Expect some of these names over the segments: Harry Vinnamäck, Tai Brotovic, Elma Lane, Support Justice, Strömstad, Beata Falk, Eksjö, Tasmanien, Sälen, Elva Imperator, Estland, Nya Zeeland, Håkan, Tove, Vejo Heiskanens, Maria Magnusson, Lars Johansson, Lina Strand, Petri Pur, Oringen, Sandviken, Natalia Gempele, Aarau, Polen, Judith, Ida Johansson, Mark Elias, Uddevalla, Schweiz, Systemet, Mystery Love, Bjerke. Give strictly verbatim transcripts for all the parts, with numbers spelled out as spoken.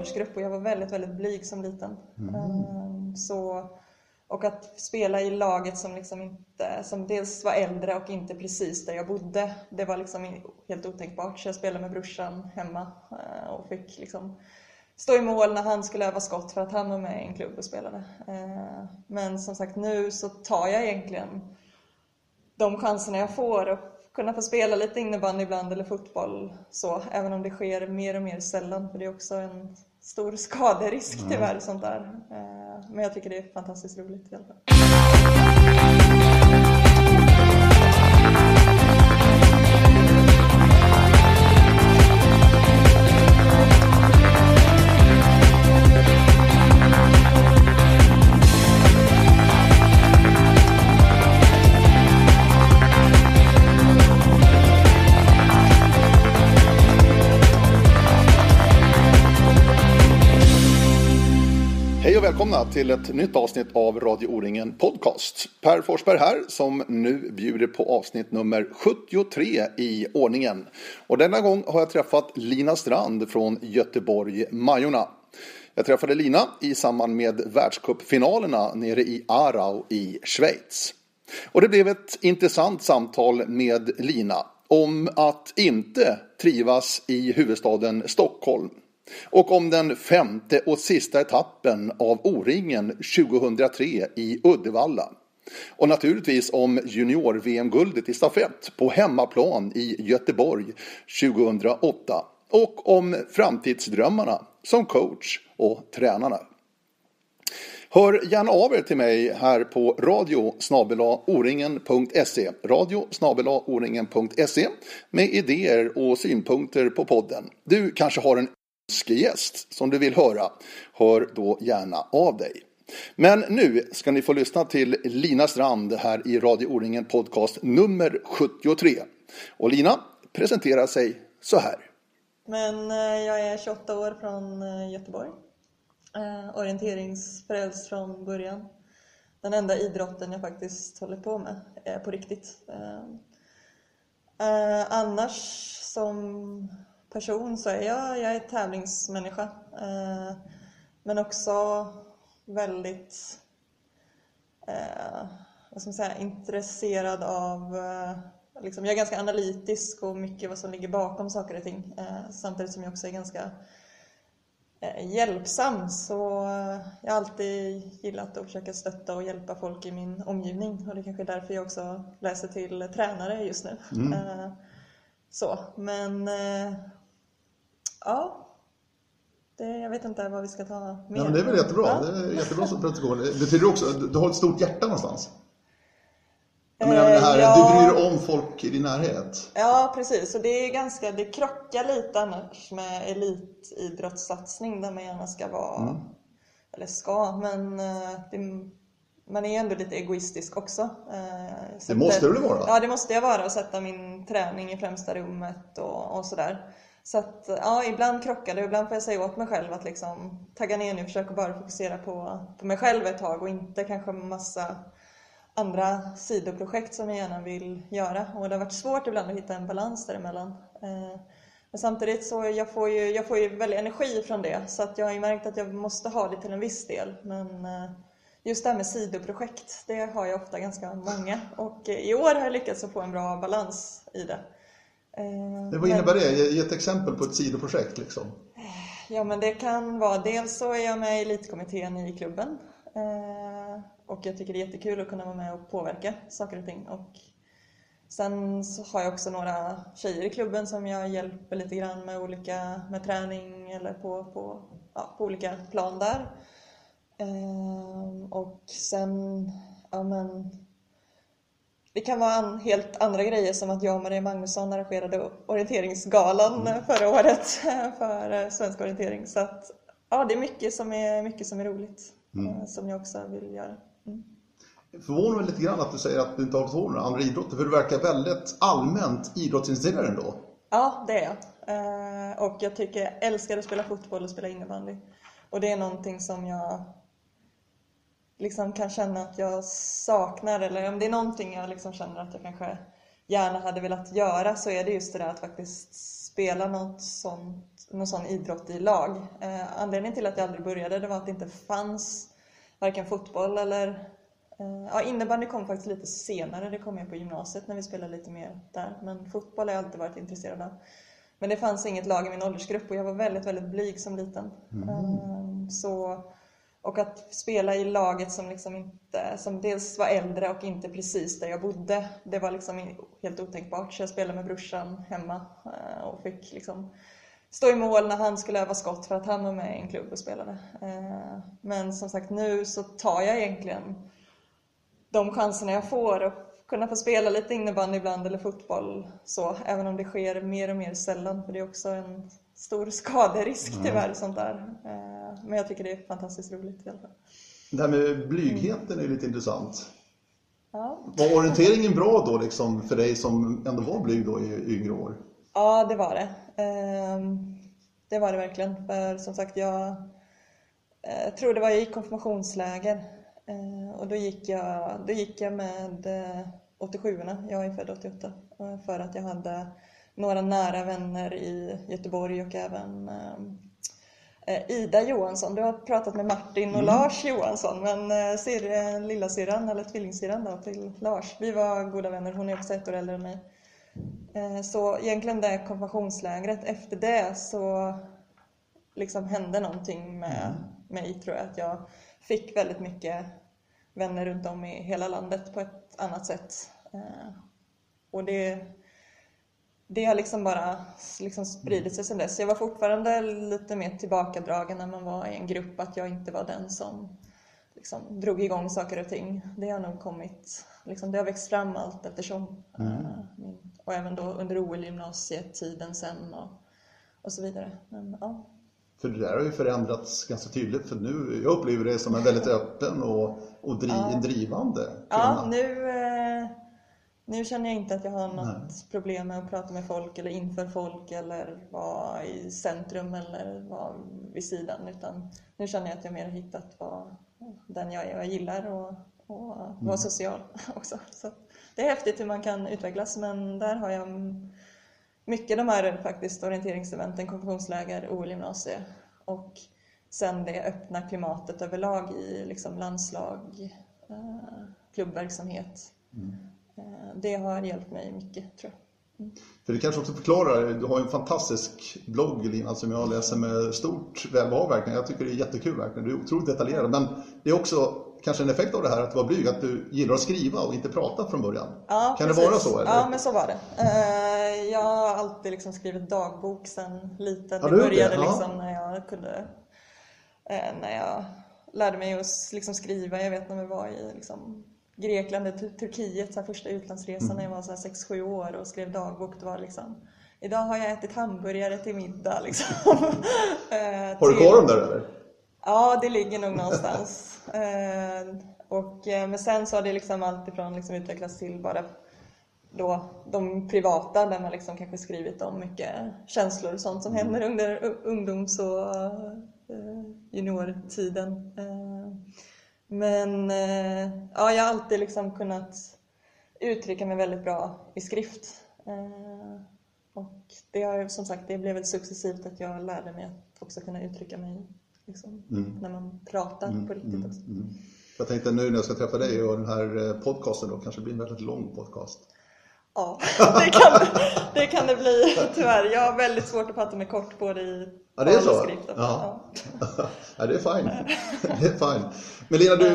åldersgrupp och jag var väldigt, väldigt blyg som liten. Mm. Så, och att spela i laget som, liksom inte, som dels var äldre och inte precis där jag bodde, det var liksom helt otänkbart. Så jag spelade med brorsan hemma och fick liksom stå i mål när han skulle öva skott för att han var med i en klubb och spelade. Men som sagt, nu så tar jag egentligen de chanserna jag får och kunna få spela lite innebandy ibland eller fotboll så, även om det sker mer och mer sällan, för det är också en stor skaderisk tyvärr och sånt där. Men jag tycker det är fantastiskt roligt i alla fall. Välkomna till ett nytt avsnitt av Radio O-ringen podcast. Per Forsberg här som nu bjuder på avsnitt nummer sjuttiotre i ordningen. Och denna gång har jag träffat Lina Strand från Göteborg Majorna. Jag träffade Lina i samband med världscupfinalerna nere i Aarau i Schweiz. Och det blev ett intressant samtal med Lina om att inte trivas i huvudstaden Stockholm. Och om den femte och sista etappen av O-ringen tjugohundratre i Uddevalla. Och naturligtvis om junior-V M-guldet i stafett på hemmaplan i Göteborg tjugohundraåtta. Och om framtidsdrömmarna som coach och tränarna. Hör gärna av er till mig här på radio snabel-a o ringen punkt se, radio snabel-a o ringen punkt se med idéer och synpunkter på podden. Du kanske har en gäst som du vill höra, hör då gärna av dig. Men nu ska ni få lyssna till Lina Strand här i Radio O-ringen podcast nummer sjuttiotre. Och Lina presenterar sig så här. Men jag är tjugoåtta år från Göteborg. Eh, orienteringsfrälst från början. Den enda idrotten jag faktiskt håller på med eh, på riktigt. Eh, eh, annars som person så är jag, jag är tävlingsmänniska, eh, men också väldigt eh, vad ska man säga, intresserad av, eh, liksom, jag är ganska analytisk och mycket vad som ligger bakom saker och ting, eh, samtidigt som jag också är ganska eh, hjälpsam, så eh, jag har alltid gillat att försöka stötta och hjälpa folk i min omgivning, och det är kanske därför jag också läser till tränare just nu. Mm. Eh, så, men eh, ja, det, jag vet inte vad vi ska ta mer. Ja, men det är väl jättebra, ja. Det är jättebra protokoll. Det betyder också att du har ett stort hjärta någonstans. Jag menar, det här, ja. Du bryr dig om folk i din närhet. Ja, precis. Och det är ganska, det krockar lite annars med elitidrottssatsning där man gärna ska vara, mm. eller ska, men det, man är ändå lite egoistisk också. Så det måste det, du vara? Ja, det måste jag vara, och sätta min träning i främsta rummet och, och sådär. Så att, ja, ibland krockar det, och ibland får jag säga åt mig själv att liksom tagga ner nu, försöka bara fokusera på, på mig själv ett tag och inte kanske massa andra sidoprojekt som jag gärna vill göra. Och det har varit svårt ibland att hitta en balans däremellan. Men samtidigt så jag får ju, jag får ju väldigt energi från det, så att jag har ju märkt att jag måste ha det till en viss del, men just det här med sidoprojekt, det har jag ofta ganska många. Och i år har jag lyckats få en bra balans i det. Eh, det vad innebär men, det? Ge ett exempel på ett sidoprojekt liksom. Eh, ja, men det kan vara, dels så är jag med i elitkommittén i klubben. Eh, och jag tycker det är jättekul att kunna vara med och påverka saker och ting. Och sen så har jag också några tjejer i klubben som jag hjälper lite grann med, olika, med träning eller på, på, ja, på olika plan där. Och sen, ja men, det kan vara an, helt andra grejer, som att jag och Maria Magnusson arrangerade orienteringsgalan mm. förra året för svensk orientering. Så att, ja, det är mycket som är, mycket som är roligt, mm. som jag också vill göra. Mm. Förvånar mig lite grann att du säger att du inte har förhållande till andra idrotter, för du verkar väldigt allmänt idrottsintresserad ändå. Ja, det är jag. Och jag tycker, jag älskar att spela fotboll och spela innebandy. Och det är någonting som jag liksom kan känna att jag saknar, eller om det är någonting jag liksom känner att jag kanske gärna hade velat göra, så är det just det där att faktiskt spela något sånt, någon sån idrott i lag. Eh, anledningen till att jag aldrig började, det var att det inte fanns varken fotboll eller... Eh, ja, innebandy kom faktiskt lite senare, det kom jag på gymnasiet när vi spelade lite mer där. Men fotboll har jag alltid varit intresserad av. Men det fanns inget lag i min åldersgrupp och jag var väldigt, väldigt blyg som liten. Mm. Eh, så... Och att spela i laget som, liksom inte, som dels var äldre och inte precis där jag bodde, det var liksom helt otänkbart. Så jag spelade med brorsan hemma och fick liksom stå i mål när han skulle öva skott för att han var med i en klubb och spelade. Men som sagt, nu så tar jag egentligen de chanserna jag får och kunna få spela lite innebandy ibland eller fotboll. Så, även om det sker mer och mer sällan, för det är också en stor skaderisk tyvärr, mm. sånt där. Men jag tycker det är fantastiskt roligt. Det här med blygheten mm. är lite intressant. Ja. Var orienteringen bra då liksom, för dig som ändå var blyg då i yngre år? Ja, det var det. Det var det verkligen. För som sagt, jag tror det var jag gick konfirmationsläger. Och då gick jag, då gick jag med åttiosjuorna. Jag är född åttioåtta. För att jag hade några nära vänner i Göteborg och även... Ida Johansson, du har pratat med Martin och Lars Johansson, men sir, lilla syrran eller tvillingsyrran då till Lars, vi var goda vänner, hon är också ett år äldre än mig. Så egentligen det konfirmationslägret, efter det så liksom hände någonting med mig, tror jag, att jag fick väldigt mycket vänner runt om i hela landet på ett annat sätt. Och det Det har liksom bara liksom spridit sig sedan dess. Jag var fortfarande lite mer tillbakadragen när man var i en grupp. Att jag inte var den som liksom drog igång saker och ting. Det har nog kommit, liksom, det har växt fram allt eftersom. Mm. Och även då under O L-gymnasietiden sen och, och så vidare. Men, ja. För det där har ju förändrats ganska tydligt. För nu, jag upplever det som en väldigt öppen och, och driv, ja. drivande. Ja, nu... Eh... Nu känner jag inte att jag har något Nej. problem med att prata med folk eller inför folk eller vara i centrum eller vara vid sidan, utan nu känner jag att jag mer har hittat vad den jag är, vad jag gillar och, och vara mm. social också. Så det är häftigt hur man kan utvecklas, men där har jag mycket de här faktiskt orienteringseventen, konfirmationsläger, O L-gymnasie och sen det öppna klimatet överlag i liksom landslag, klubbverksamhet. Mm. Det har hjälpt mig mycket, tror jag. Mm. För det kanske också förklarar, du har ju en fantastisk blogg, Lina, som jag läser med stort välbehag verkligen. Jag tycker det är jättekul verkligen, du är otroligt detaljerad. Men det är också kanske en effekt av det här att vara blyg, att du gillar att skriva och inte prata från början. Ja, kan precis. Det vara så? Eller? Ja, men så var det. Jag har alltid liksom skrivit dagbok sedan liten. Det började det? Liksom när jag kunde... När jag lärde mig att liksom skriva, jag vet när jag var i... Liksom, Grekland och Turkiet, så här, första utlandsresan när jag var så här sex sju år och skrev dagbok. Det var liksom, idag har jag ätit hamburgare till middag. Liksom. Har du kvar dem där eller? Ja, det ligger nog någonstans. och, men sen så har det liksom alltifrån liksom utvecklats till bara då, de privata där man liksom kanske skrivit om mycket känslor och sånt som mm. händer under ungdoms- och uh, juniortiden. Uh, Men ja, jag har alltid liksom kunnat uttrycka mig väldigt bra i skrift. Och det har som sagt, det blev väl successivt att jag lärde mig att också kunna uttrycka mig liksom, mm. när man pratar mm. på riktigt också. Mm. Mm. Jag tänkte nu när jag ska träffa dig och den här podcasten då, kanske blir en väldigt lång podcast. Ja, det kan det, kan det bli tyvärr. Jag har väldigt svårt att prata mig kort både i ja, det är så. Skrift. Ja. ja, det är fine. Det är fine. Men Lina, du,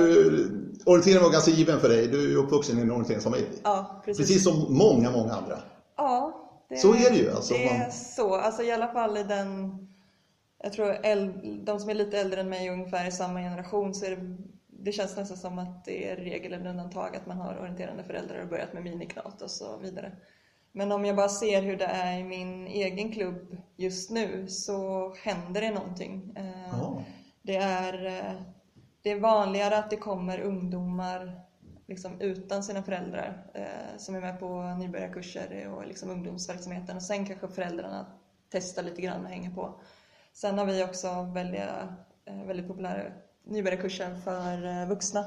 orienteringen var ganska given för dig. Du är uppvuxen i en orienteringsfamilj. Ja, precis. Precis som många, många andra. Ja. Det, så är det ju. Alltså, det är man... så. Alltså i alla fall i den, jag tror äldre, de som är lite äldre än mig ungefär i samma generation så är det Det känns nästan som att det är regel eller undantag att man har orienterande föräldrar och börjat med miniknat och så vidare. Men om jag bara ser hur det är i min egen klubb just nu så händer det någonting. Oh. Det, är, det är vanligare att det kommer ungdomar liksom utan sina föräldrar som är med på nybörjarkurser och liksom ungdomsverksamheten. Och sen kanske föräldrarna testar lite grann och hänger på. Sen har vi också väldigt, väldigt populära nybörjarkursen för vuxna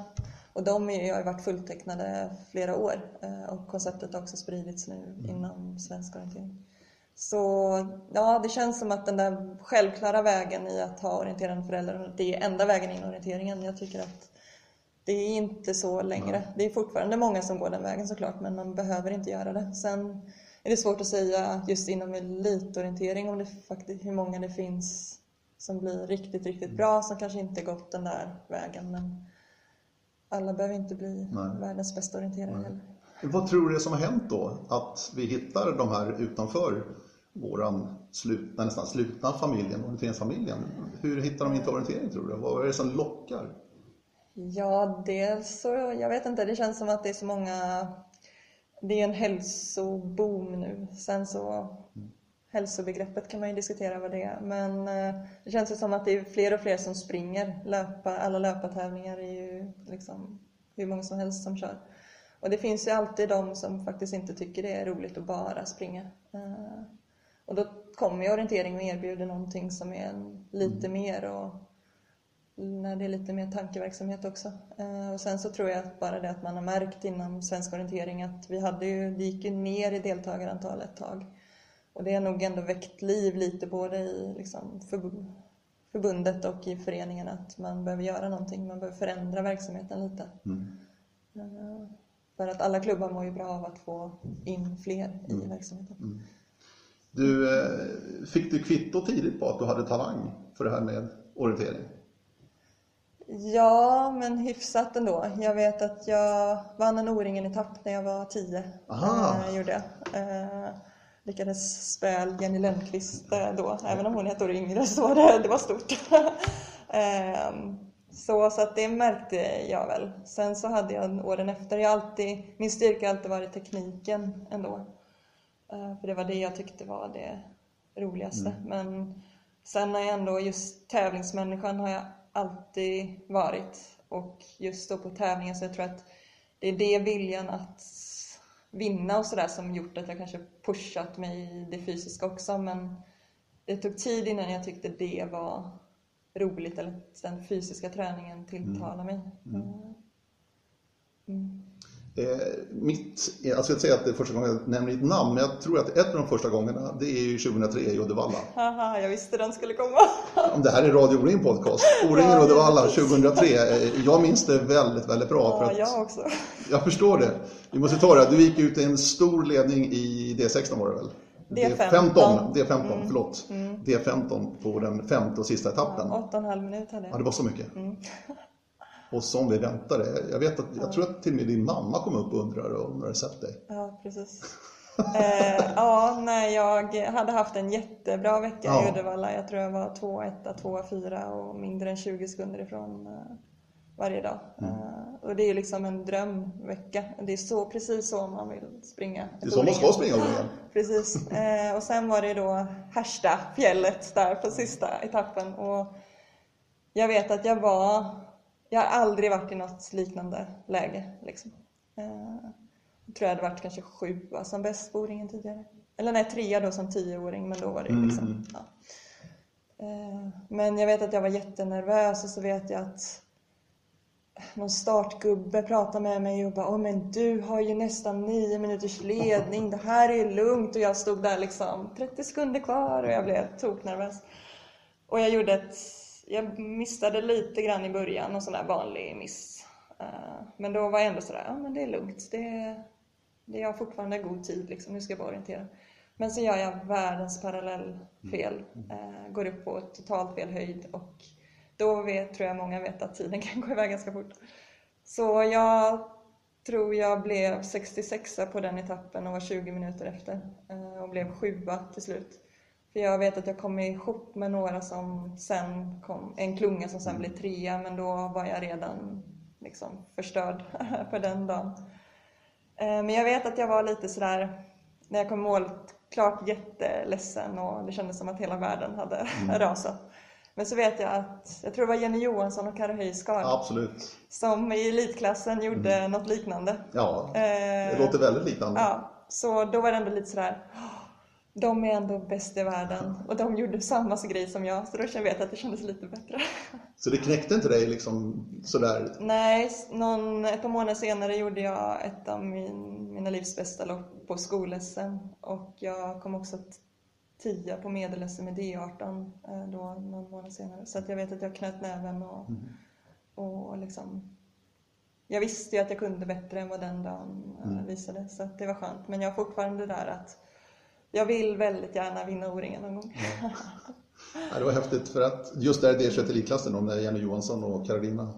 och de är, har varit fulltecknade flera år och konceptet har också spridits nu inom svensk orientering. Så ja, det känns som att den där självklara vägen i att ha orienterande föräldrar, det är enda vägen in i orienteringen. Jag tycker att det är inte så längre. Det är fortfarande många som går den vägen såklart, men man behöver inte göra det. Sen är det svårt att säga just inom elitorientering om det faktiskt, hur många det finns som blir riktigt, riktigt bra, som kanske inte gått den där vägen. Men alla behöver inte bli Nej. världens bästa orienterare heller. Vad tror du det som har hänt då? Att vi hittar de här utanför våran slutna, nästan slutna familjen, orienteringsfamiljen. Hur hittar de inte orientering tror du? Vad är det som lockar? Ja, dels så, jag vet inte, det känns som att det är så många, det är en hälsoboom nu. Sen så, mm. hälsobegreppet kan man ju diskutera vad det är. Men det känns ju som att det är fler och fler som springer. Löpa, alla löpartävlingar är ju liksom hur många som helst som kör. Och det finns ju alltid de som faktiskt inte tycker det är roligt att bara springa. Och då kommer ju orientering och erbjuder någonting som är lite mm. mer och när det är lite mer tankeverksamhet också. Och sen så tror jag att bara det att man har märkt inom svensk orientering att vi hade ju, vi gick ju ner i deltagarantal ett tag. Och det har nog ändå väckt liv lite både i liksom förbundet och i föreningen att man behöver göra någonting, man behöver förändra verksamheten lite. Mm. För att alla klubbar mår ju bra av att få in fler mm. i verksamheten. Mm. Du, fick du kvitto tidigt på att du hade talang för det här med orientering? Ja, men hyfsat ändå. Jag vet att jag vann en O-ringen-etapp när jag var tio. Aha. Jag gjorde det. Lyckades spöa Jenny Lundkvist då. Även om hon hette år yngre så var det, det var stort. så så att det märkte jag väl. Sen så hade jag åren efter. Jag alltid, min styrka har alltid varit tekniken ändå. För det var det jag tyckte var det roligaste. Mm. Men sen har jag ändå just tävlingsmänniskan har jag alltid varit. Och just då på tävlingen så jag tror att det är det viljan att vinna och sådär som gjort att jag kanske pushat mig i det fysiska också. Men det tog tid innan jag tyckte det var roligt eller att den fysiska träningen tilltalar mig. Mm. Mm. Mm. Mitt, alltså jag ska inte säga att det är första gången jag nämner ditt namn, men jag tror att ett av de första gångerna, det är ju tjugohundratre i Uddevalla. Haha, jag visste den skulle komma. Det här är Radio O-ringen podcast. O-ringen ja, Uddevalla tjugohundratre. Jag minns det väldigt, väldigt bra. Ja, för att, jag också. Jag förstår det. Vi måste ta det. Du gick ut i en stor ledning i D sexton var det väl? D femton, D femton, D femton, mm. förlåt. Mm. D femton på den femte och sista etappen. Ja, åtta och en halv minut hade jag. Ja, det var så mycket. Mm. Och som vi väntade. Jag vet att jag ja. tror att till och med din mamma kom upp och undrade om du hade sett dig. Ja, precis. eh, ja, nej, jag hade haft en jättebra vecka ja. i Uddevalla. Jag tror jag var två ett, två fyra och mindre än tjugo sekunder ifrån eh, varje dag. Mm. Eh, och det är ju liksom en drömvecka. Det är så precis så man vill springa. Det är så man ska springa. Ja, precis. Eh, och sen var det då Härsta fjället där på sista etappen. Och jag vet att jag var... Jag har aldrig varit i något liknande läge. Liksom. Eh, jag tror jag hade varit kanske sju som bäst på O-ringen tidigare. Eller nej, trea då som tioåring, men då var det ju liksom... Mm. Ja. Eh, men jag vet att jag var jättenervös och så vet jag att någon startgubbe pratade med mig och bara åh men du har ju nästan nio minuters ledning, det här är lugnt. Och jag stod där liksom trettio sekunder kvar och jag blev toknervös. Och jag gjorde ett... Jag missade lite grann i början, en sån där vanlig miss. Men då var jag ändå sådär, ja men det är lugnt. Det, det har fortfarande god tid, liksom. Nu ska jag bara orientera. Men så gör jag världens parallellfel. Mm. Går upp på totalt fel höjd. Och då vet, tror jag många vet att tiden kan gå iväg ganska fort. Så jag tror jag blev sextiosexa på den etappen och var tjugo minuter efter. Och blev sjua till slut. För jag vet att jag kom ihop med några som sen kom, en klunga som sen blev trea, men då var jag redan liksom förstörd för den dagen. Men jag vet att jag var lite sådär, när jag kom mål, klart jätteledsen och det kändes som att hela världen hade mm. rasat. Men så vet jag att, jag tror det var Jenny Johansson och Karin Höjskarn. Absolut. Som i elitklassen gjorde mm. något liknande. Ja, det låter väldigt liknande. Ja, så då var det ändå lite sådär... De är ändå bäst i världen och de gjorde samma grej som jag, så då kände jag att det kändes lite bättre. Så det knäckte inte dig liksom sådär? Nej, någon, ett par månader senare gjorde jag ett av min, mina livs bästa lopp på skolessen och jag kom också tia på medel-S M med D arton då någon månad senare. Så att jag vet att jag knöt näven och, mm. och liksom... Jag visste ju att jag kunde bättre än vad den dagen mm. visade, så att det var skönt. Men jag har fortfarande där att jag vill väldigt gärna vinna O-ringen någon gång. Ja. Ja, det var häftigt för att just där i D tjugoett-elitklassen om när Jenny Johansson och Karolina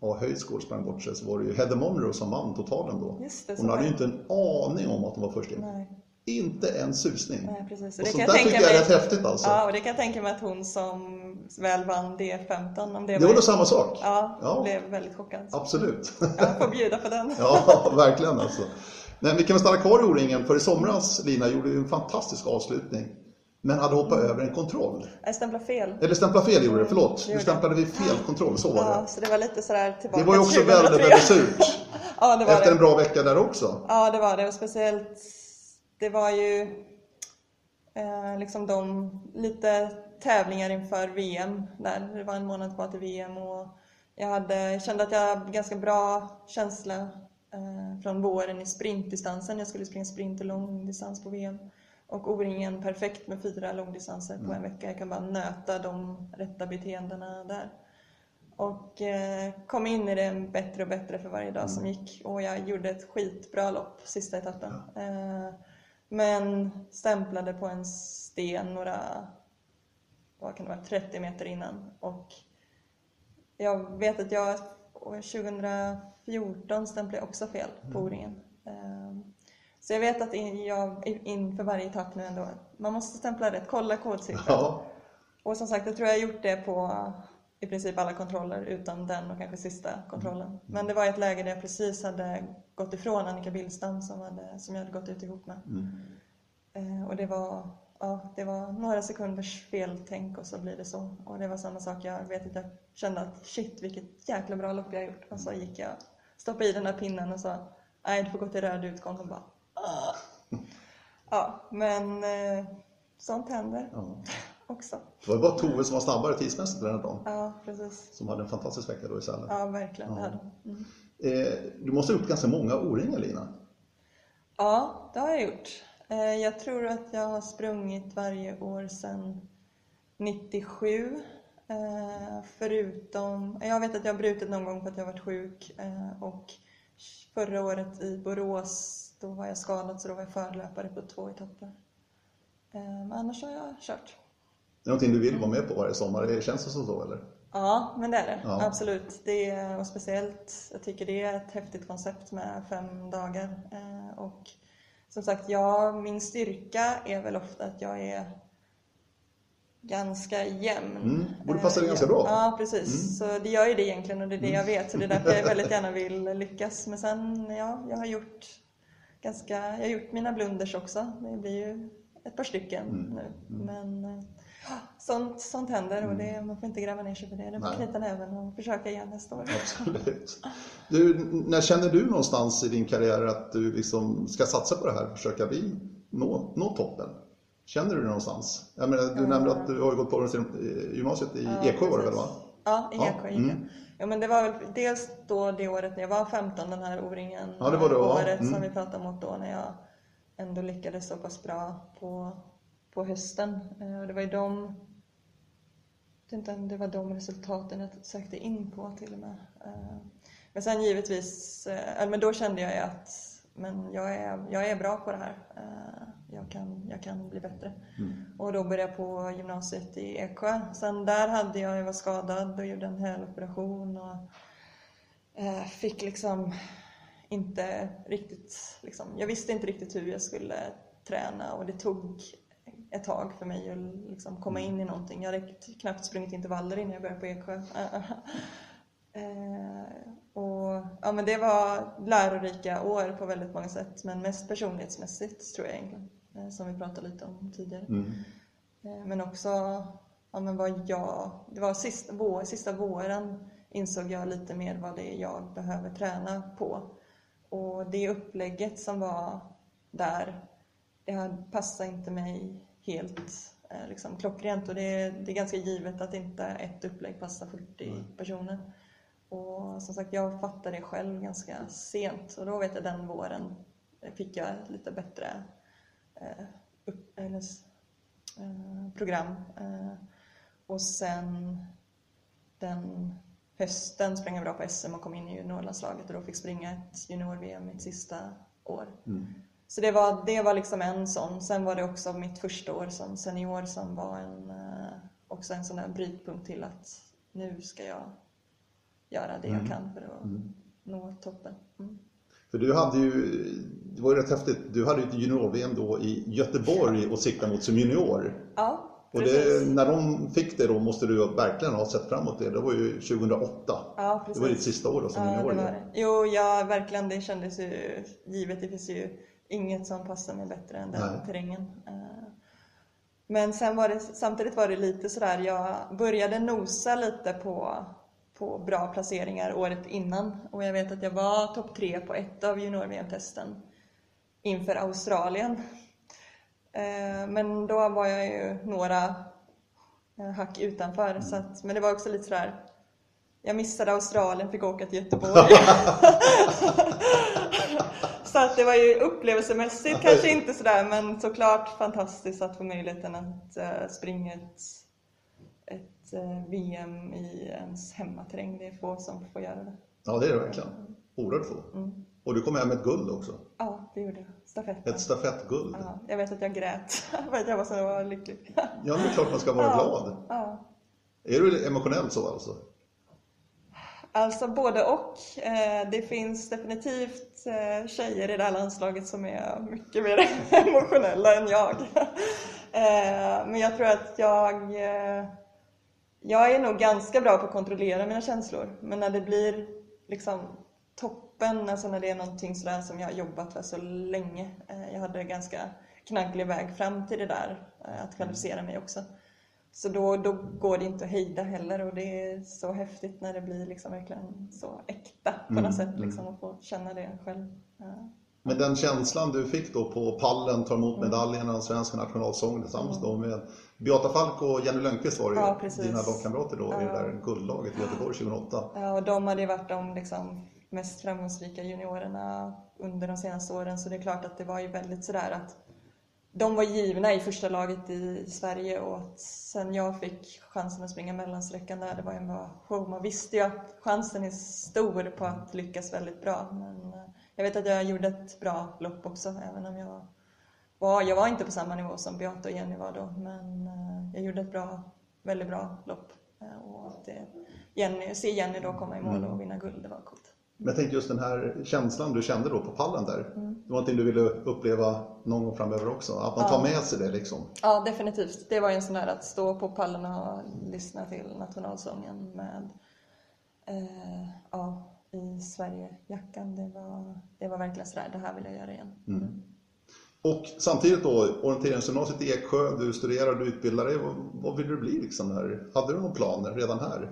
och Höjskarn sprang bort sig så var det ju Heather Monro som vann totalen då. Just det, hon hade ju inte en aning om att hon var först in. Nej. Inte en susning. Nej, precis. Och, och sånt där tycker jag är rätt häftigt alltså. Ja, och det kan jag tänka mig att hon som väl vann D femton. Om det, det var då samma sak. Ja, ja. Blev väldigt chockad. Alltså. Absolut. Jag får bjuda på den. Ja, verkligen alltså. Men vi kan väl stanna kvar i O-ringen för i somras Lina gjorde ju en fantastisk avslutning. Men hade hoppat mm. över en kontroll. Jag stämplade fel. Eller stämplade fel gjorde det, förlåt. Nu stämplade vi fel kontroll, så var det. Ja, så det var lite sådär tillbaka. Det var ju också väldigt, väldigt surt. Ja, det var efter det. En bra vecka där också. Ja, det var det. Och speciellt, det var ju eh, liksom de lite tävlingar inför V M. Där. Det var en månad kvar till V M och jag hade, kände att jag hade ganska bra känsla eh, från våren i sprintdistansen. Jag skulle springa sprint och långdistans på V M. Och O-ringen perfekt med fyra långdistanser på en vecka. Jag kan bara nöta de rätta beteendena där. Och eh, kom in i det bättre och bättre för varje dag mm. som gick. Och jag gjorde ett skitbra lopp sista etappen. Ja. Eh, men stämplade på en sten några, vad kan det vara, trettio meter innan. Och jag vet att jag tjugofjorton stämplade jag också fel på mm. O-ringen. Eh, Så jag vet att in, jag inför varje etapp nu ändå, man måste stämpla rätt, kolla kodsiffran. Ja. Och som sagt, jag tror jag har gjort det på i princip alla kontroller utan den och kanske sista kontrollen. Mm. Men det var ett läge där jag precis hade gått ifrån Annika Billstam som, hade, som jag hade gått ut ihop med. Mm. Eh, och det var, ja, det var några sekunders feltänk och så blir det så. Och det var samma sak, jag vet att jag kände att shit vilket jäkla bra lopp jag har gjort. Och så gick jag, stoppade i den här pinnen och sa, nej du får gå till röd utgång och bara... Ja, men eh, sånt händer ja. Också. Det var bara Tove som var snabbare tidsmässigt den här dagen. Ja, precis. Som hade en fantastisk vecka då i Sälen. Ja, verkligen. Ja. Mm. Eh, du måste ha gjort ganska många O-ringar, Lina. Ja, det har jag gjort. Eh, jag tror att jag har sprungit varje år sedan nittiosju. Eh, förutom, jag vet att jag har brutit någon gång för att jag har varit sjuk. Eh, och förra året i Borås... Då var jag skadad så då var jag förlöpare på två etapper. Men annars har jag kört. Det är någonting du vill vara med på varje sommar? Det känns det som så eller? Ja, men det är det. Ja. Absolut. Det är, och speciellt, jag tycker det är ett häftigt koncept med fem dagar. Och som sagt, ja, min styrka är väl ofta att jag är ganska jämn. Mm. Och det passar dig ganska bra. Ja, precis. Mm. Så det gör ju det egentligen och det är det mm. jag vet. Så det är därför jag väldigt gärna vill lyckas. Men sen, ja, jag har gjort... Ganska, jag har gjort mina blunders också. Det blir ju ett par stycken mm. nu. Men äh, sånt, sånt händer och det, man får inte gräva ner sig för det. Det får knyta näven och försöka igen nästa år. Absolut. Du, när känner du någonstans i din karriär att du liksom ska satsa på det här? Försöka bli, nå, nå toppen? Känner du det någonstans? Jag menar, du ja. nämnde att du har gått på gymnasiet i ja, Eksjö var det väl va? Ja, i Eksjö gick jag. Mm. Ja, men det var väl dels då det året när jag var femton, den här O-ringen. Ja, det var det året mm. som vi pratade om då när jag ändå lyckades så pass bra på, på hösten. Och det var ju de, det var de resultaten jag sökte in på till och med. Men sen givetvis, men då kände jag att men jag, är, jag är bra på det här. Jag kan, jag kan bli bättre. Mm. Och då började jag på gymnasiet i Eksjö. Sen där hade jag, jag var skadad och gjorde en häloperation. Och eh, fick liksom inte riktigt, liksom, jag visste inte riktigt hur jag skulle träna. Och det tog ett tag för mig att liksom, komma in i någonting. Jag hade knappt sprungit intervaller innan jag började på Eksjö. eh, och, ja, men det var lärorika år på väldigt många sätt. Men mest personlighetsmässigt tror jag egentligen. Som vi pratade lite om tidigare. Mm. Men också ja, men vad jag, det var sista, vår, sista våren insåg jag lite mer vad det är jag behöver träna på. Och det upplägget som var där, det passade inte mig helt liksom, klockrent. Och det, det är ganska givet att inte ett upplägg passar fyrtio mm. personer. Och som sagt, jag fattade det själv ganska sent. Och då vet jag den våren fick jag lite bättre... Upp, eller, eh, program. Eh, och sen den hösten sprang jag bra på S M och kom in i juniorlandslaget och då fick springa ett junior-V M mitt sista år. Mm. Så det var, det var liksom en sån. Sen var det också mitt första år som senior som var en, också en sån där brytpunkt till att nu ska jag göra det mm. jag kan för att mm. nå toppen. Mm. För du hade ju, det var ju rätt häftigt, du hade ju ett junior-V M då i Göteborg och sikta mot som junior. Ja, och det, när de fick det då måste du verkligen ha sett framåt det. Det var ju tjugohundraåtta. Ja, precis. Det var ditt sista år då som ja, junior. Det var det. Jo, ja, verkligen. Det kändes ju givet. Det finns ju inget som passar mig bättre än den Nej. terrängen. Men sen var det, samtidigt var det lite sådär, jag började nosa lite på, på bra placeringar året innan. Och jag vet att jag var topp tre på ett av junior-V M-testen inför Australien. Men då var jag ju några hack utanför. Mm. Så att, men det var också lite sådär, jag missade Australien, fick åka till Göteborg. Så att det var ju upplevelsemässigt kanske inte sådär, men såklart fantastiskt att få möjligheten att uh, springa ett, ett uh, V M i ens hemmaterräng. Det är få som får göra det. Ja, det är det verkligen. Oerhört få. Mm. Och du kom hem med ett guld också. Ja, det gjorde jag. Stafetten. Ett stafettguld. Ja, jag vet att jag grät. Jag var så lycklig. Ja, det är klart man ska vara ja, glad. Ja. Är du emotionell så alltså? Alltså både och. Det finns definitivt tjejer i det här landslaget som är mycket mer emotionella än jag. Men jag tror att jag, jag är nog ganska bra på att kontrollera mina känslor. Men när det blir liksom toppen, alltså när det är någonting sådär som jag har jobbat för så länge. Jag hade ganska knagglig väg fram till det där, att kvalificera mig också. Så då, då går det inte att hejda heller och det är så häftigt när det blir liksom verkligen så äkta på mm, något sätt liksom, mm. att få känna det själv. Ja. Men den känslan du fick då på pallen, tar emot medaljerna och svenska nationalsången tillsammans mm. då med Beata Falk och Jenny Lundkvist var ju ja, dina lagkamrater då ja. i det där guldlaget i Göteborg tjugohundraåtta. Ja, och de hade varit de liksom mest framgångsrika juniorerna under de senaste åren så det är klart att det var ju väldigt sådär att de var givna i första laget i Sverige och att sen jag fick chansen att springa mellansträckan där, det var en bra show. Man visste ju att chansen är stor på att lyckas väldigt bra. Men jag vet att jag gjorde ett bra lopp också, även om jag var, jag var inte på samma nivå som Beata och Jenny var då. Men jag gjorde ett bra, väldigt bra lopp. Och att Jenny, se Jenny då komma i mål och vinna guld, det var coolt. Men jag tänkte just den här känslan du kände då på pallen där. Mm. Det var någonting du ville uppleva någon gång framöver också. Att man ja. tar med sig det liksom. Ja, definitivt. Det var ju en sån där att stå på pallen och lyssna till nationalsången med eh, ja, i Sverige-jackan. Det var, det var verkligen sådär, det här vill jag göra igen. Mm. Mm. Och samtidigt då, orienteringsgymnasiet i Eksjö, du studerar, du utbildar dig. Vad, vad vill du bli liksom här? Hade du någon plan redan här?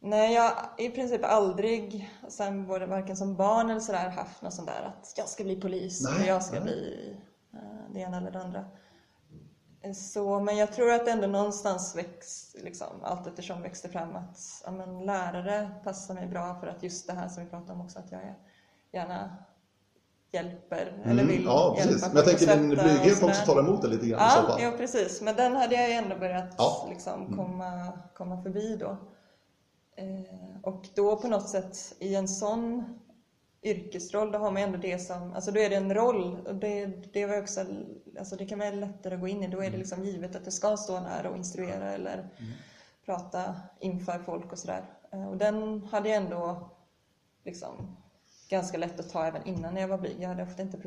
Nej, jag i princip aldrig, sen både varken som barn eller sådär, haft något sånt där att jag ska bli polis nej, och jag ska nej. bli uh, det ena eller det andra. Så, men jag tror att ändå någonstans växt, liksom, allt eftersom växte fram att ja, men, lärare passar mig bra för att just det här som vi pratade om också, att jag är, gärna hjälper mm, eller vill ja, hjälpa. Precis. Men jag tänker din blyghet också talar emot det lite grann. Ja, så, ja, precis. Men den hade jag ju ändå börjat ja. liksom, komma, komma förbi då. Och då på något sätt i en sån yrkesroll då har man ändå det som, alltså då är det en roll och det, det var också, alltså det kan vara lättare att gå in i, då är det liksom givet att du ska stå där och instruera eller mm. prata inför folk och sådär. Och den hade jag ändå liksom ganska lätt att ta även innan jag var blyg. Jag hade ofta inte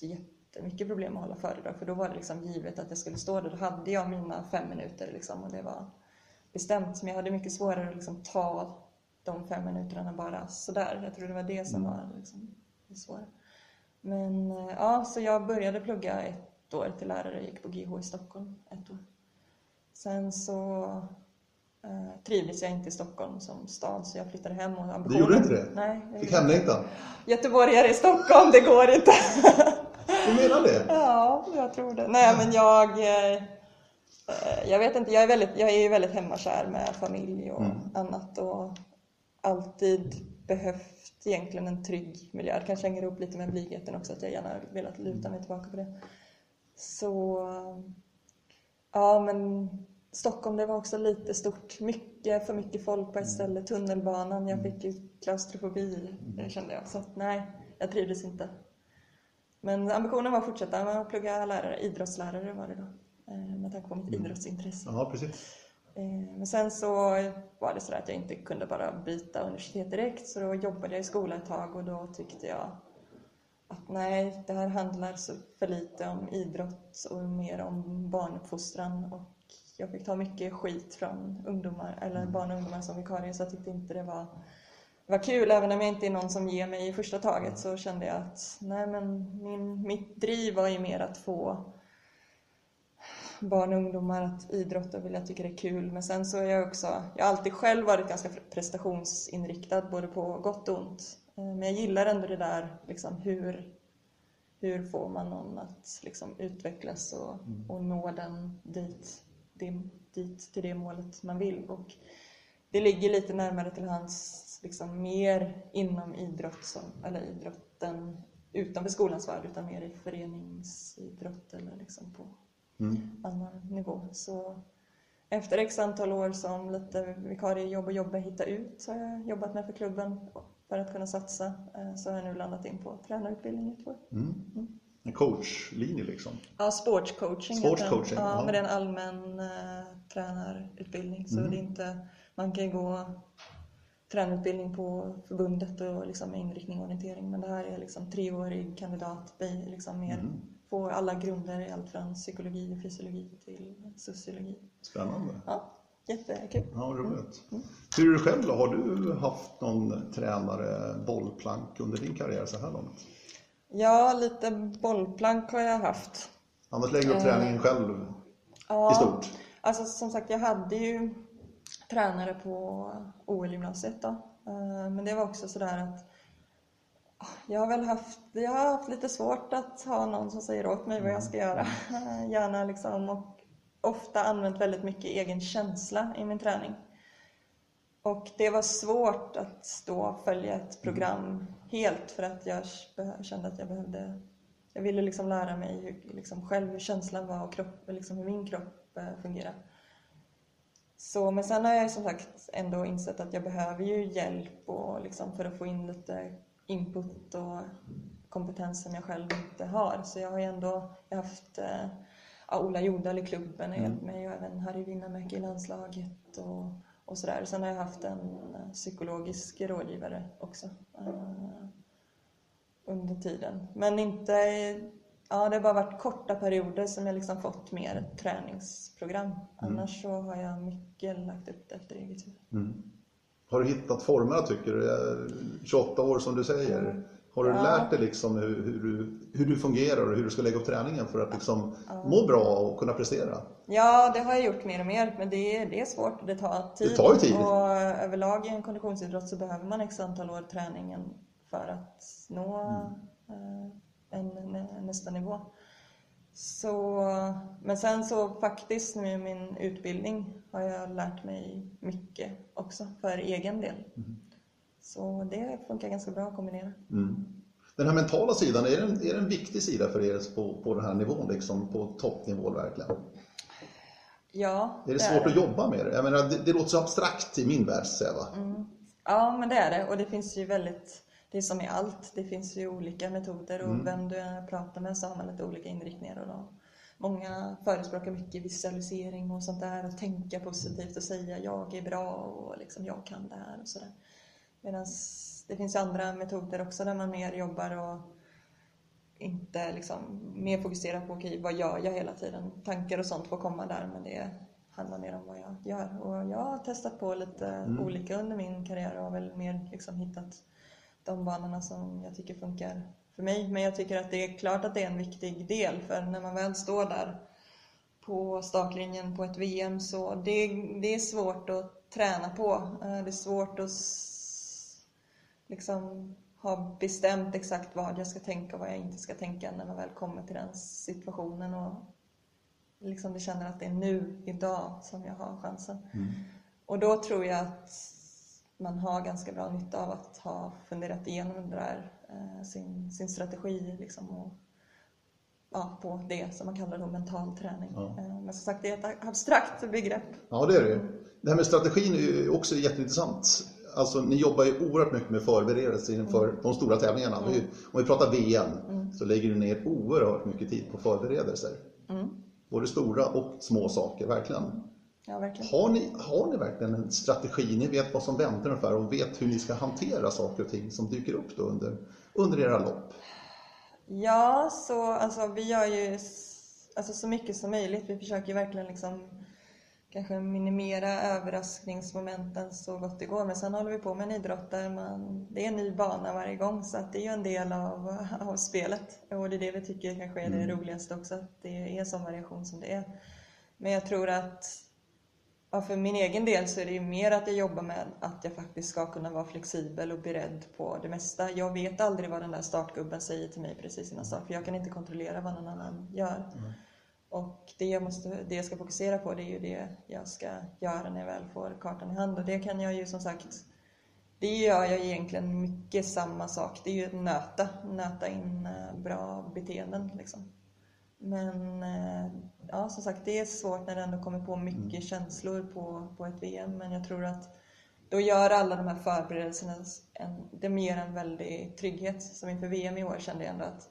jättemycket problem att hålla föredrag för då var det liksom givet att jag skulle stå där, då hade jag mina fem minuter liksom och det var bestämt, men jag hade mycket svårare att liksom ta de fem minuterna bara sådär. Jag tror det var det som var liksom svårt. Men ja, så jag började plugga ett år till lärare och gick på G H i Stockholm ett år. Sen så eh, trivdes jag inte i Stockholm som stad så jag flyttade hem. Och ambitionen... Du gjorde inte det? Nej. Jag fick hemlängtan? Göteborgare i Stockholm, det går inte. Du menar det? Ja, jag tror det. Nej, men jag... Eh... Jag vet inte, jag är väldigt, jag är väldigt hemmakär med familj och mm. annat och alltid behövt egentligen en trygg miljö. Det kanske hänger upp lite med blygheten också, att jag gärna velat luta mig tillbaka på det. Så Ja, men Stockholm, det var också lite stort. Mycket för mycket folk på ett ställe. Tunnelbanan, jag fick ju klaustrofobi, det kände jag. Så att, nej, jag trivdes inte. Men ambitionen var att fortsätta med att plugga lärare. Idrottslärare var det då. Med tanke på mitt mm. idrottsintresse. Ja, precis. Men sen så var det så att jag inte kunde bara byta universitet direkt. Så då jobbade jag i skolan ett tag och då tyckte jag att nej, det här handlar så för lite om idrott och mer om barnuppfostran. Och jag fick ta mycket skit från ungdomar, eller barn och ungdomar som vikarie, så jag tyckte inte det var, var kul. Även om jag inte är någon som ger mig i första taget så kände jag att nej, men min, mitt driv var ju mer att få barn och ungdomar att idrotta och vill, jag tycker det är kul. Men sen så är jag också, jag har alltid själv varit ganska prestationsinriktad, både på gott och ont. Men jag gillar ändå det där, liksom, hur, hur får man någon att liksom utvecklas och, och nå den dit, dit till det målet man vill. Och det ligger lite närmare till hands, liksom, mer inom idrott som, eller idrotten utanför skolans värld, utan mer i föreningsidrott eller liksom på mm. annan nivå. Så efter x antal år som lite vikariejobb och jobba hitta ut, så har jag jobbat med för klubben för att kunna satsa, så har jag nu landat in på tränarutbildning i två år. Mm. Mm. En coachlinje liksom? Ja, sportscoaching. Sportscoaching, ja. ja. Men det är en allmän uh, tränarutbildning, så mm. det är inte, man kan ju gå tränarutbildning på förbundet och liksom inriktning och orientering, men det här är liksom treårig kandidat, liksom mer mm. på alla grunder i allt från psykologi och fysiologi till sociologi. Spännande. Ja. Jättekul. Ja, roligt. Mm. Hur är du själv då? Har du haft någon tränare bollplank under din karriär så här långt? Ja, lite bollplank har jag haft. Annars lägger du upp träningen eh, själv ja, i stort? Alltså som sagt, jag hade ju tränare på O L-gymnasiet då. Men det var också sådär att jag har väl haft, jag har haft lite svårt att ha någon som säger åt mig mm. vad jag ska göra. Gärna liksom, och ofta använt väldigt mycket egen känsla i min träning. Och det var svårt att då följa ett program helt, för att jag kände att jag behövde, jag ville liksom lära mig hur, liksom själv hur känslan var och kropp, liksom hur min kropp fungerar. Så, men sen har jag som sagt ändå insett att jag behöver ju hjälp och liksom för att få in lite input och kompetens som jag själv inte har. Så jag har ju ändå jag har haft ja, Ola Jordal i klubben har mm. hjälpt mig, och även Harry Vinnamäck i landslaget och, och sådär. Sen har jag haft en psykologisk rådgivare också eh, under tiden. Men inte, ja, det har bara varit korta perioder som jag liksom fått mer träningsprogram. Mm. Annars så har jag mycket lagt upp efter eget huvud. Mm. Har du hittat formerna tycker du? tjugoåtta år som du säger. Mm. Har du ja. lärt dig liksom hur, hur, du, hur du fungerar och hur du ska lägga upp träningen för att liksom ja. må bra och kunna prestera? Ja, det har jag gjort mer och mer, men det är, det är svårt. Det tar tid. Det tar ju tid. Och överlag i en konditionsidrott så behöver man ett antal år träningen för att nå mm. en, en, nästa nivå. Så, men sen så faktiskt nu i min utbildning har jag lärt mig mycket också för egen del. Mm. Så det funkar ganska bra att kombinera. Mm. Den här mentala sidan, är den, är den en viktig sida för er på, på den här nivån, liksom, på toppnivån verkligen? Ja, det är det. Är det svårt att jobba med det? Jag menar, det, det låter så abstrakt i min värld, säger va? Mm. Ja, men det är det. Och det finns ju väldigt, det är som i allt, det finns ju olika metoder och mm. vem du pratar med så har man lite olika inriktningar. Och då. Många förespråkar mycket visualisering och sånt där, och tänka positivt och säga jag är bra och liksom, jag kan det här och sådär. Medan det finns ju andra metoder också där man mer jobbar och inte liksom mer fokuserar på okay, vad gör jag hela tiden. Tankar och sånt får komma där, men det handlar mer om vad jag gör. Och jag har testat på lite mm. olika under min karriär och har väl mer liksom hittat de banorna som jag tycker funkar för mig. Men jag tycker att det är klart att det är en viktig del, för när man väl står där på startlinjen på ett V M så det, det är svårt att träna på. Det är svårt att liksom ha bestämt exakt vad jag ska tänka och vad jag inte ska tänka när man väl kommer till den situationen, och liksom det känner att det är nu, idag som jag har chansen. Mm. Och då tror jag att man har ganska bra nytta av att ha funderat igenom det där, eh, sin, sin strategi liksom, och ja, på det som man kallar då mental träning. Ja. Men som sagt, det är ett abstrakt begrepp. Ja, det är det. Det här med strategin är ju också jätteintressant. Alltså ni jobbar ju oerhört mycket med förberedelse inför mm. de stora tävlingarna. Mm. Om vi pratar V M mm. så lägger du ner oerhört mycket tid på förberedelser. Mm. Både stora och små saker, verkligen. Ja, verkligen. Har ni, har ni verkligen en strategi? Ni vet vad som väntar ungefär och vet hur ni ska hantera saker och ting som dyker upp då under, under era lopp? Ja, så alltså, vi gör ju alltså, så mycket som möjligt. Vi försöker verkligen liksom, kanske minimera överraskningsmomenten så gott det går. Men sen håller vi på med en idrott där man, det är en ny bana varje gång. Så att det är en del av, av spelet. Och det är det vi tycker kanske är det mm. roligaste också. Att det är en sån variation som det är. Men jag tror att ja, för min egen del så är det ju mer att jag jobbar med att jag faktiskt ska kunna vara flexibel och beredd på det mesta. Jag vet aldrig vad den där startgubben säger till mig precis innan start. För jag kan inte kontrollera vad någon annan gör. Mm. Och det jag, måste, det jag ska fokusera på, det är ju det jag ska göra när jag väl får kartan i hand. Och det kan jag ju som sagt, det gör jag egentligen mycket samma sak. Det är ju att nöta, nöta in bra beteenden liksom. Men ja, som sagt, det är svårt när det ändå kommer på mycket mm. känslor på, på ett V M. Men jag tror att då gör alla de här förberedelserna, en, det ger en väldig trygghet. Som inför V M i år kände jag ändå att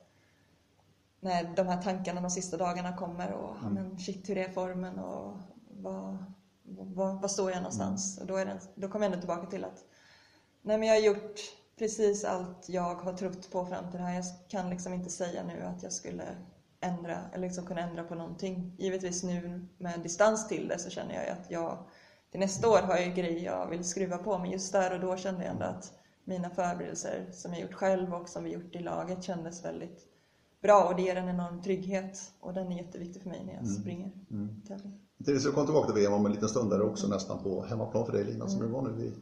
när de här tankarna de sista dagarna kommer och mm. men shit, hur är formen och vad, vad, vad står jag någonstans? Mm. Och då, är det, då kommer jag ändå tillbaka till att nej, men jag har gjort precis allt jag har trott på fram till det här. Jag kan liksom inte säga nu att jag skulle ändra eller liksom kunna ändra på någonting. Givetvis nu med distans till det så känner jag ju att jag till nästa år har jag grejer jag vill skruva på. Men just där och då kände jag ändå att mina förberedelser som jag gjort själv och som vi gjort i laget kändes väldigt bra, och det ger en enorm trygghet och den är jätteviktig för mig när jag mm. springer mm. tävling. Tills jag kom tillbaka till V M om en liten stund där också mm. nästan på hemmaplan för dig Lina mm. som du var nu i,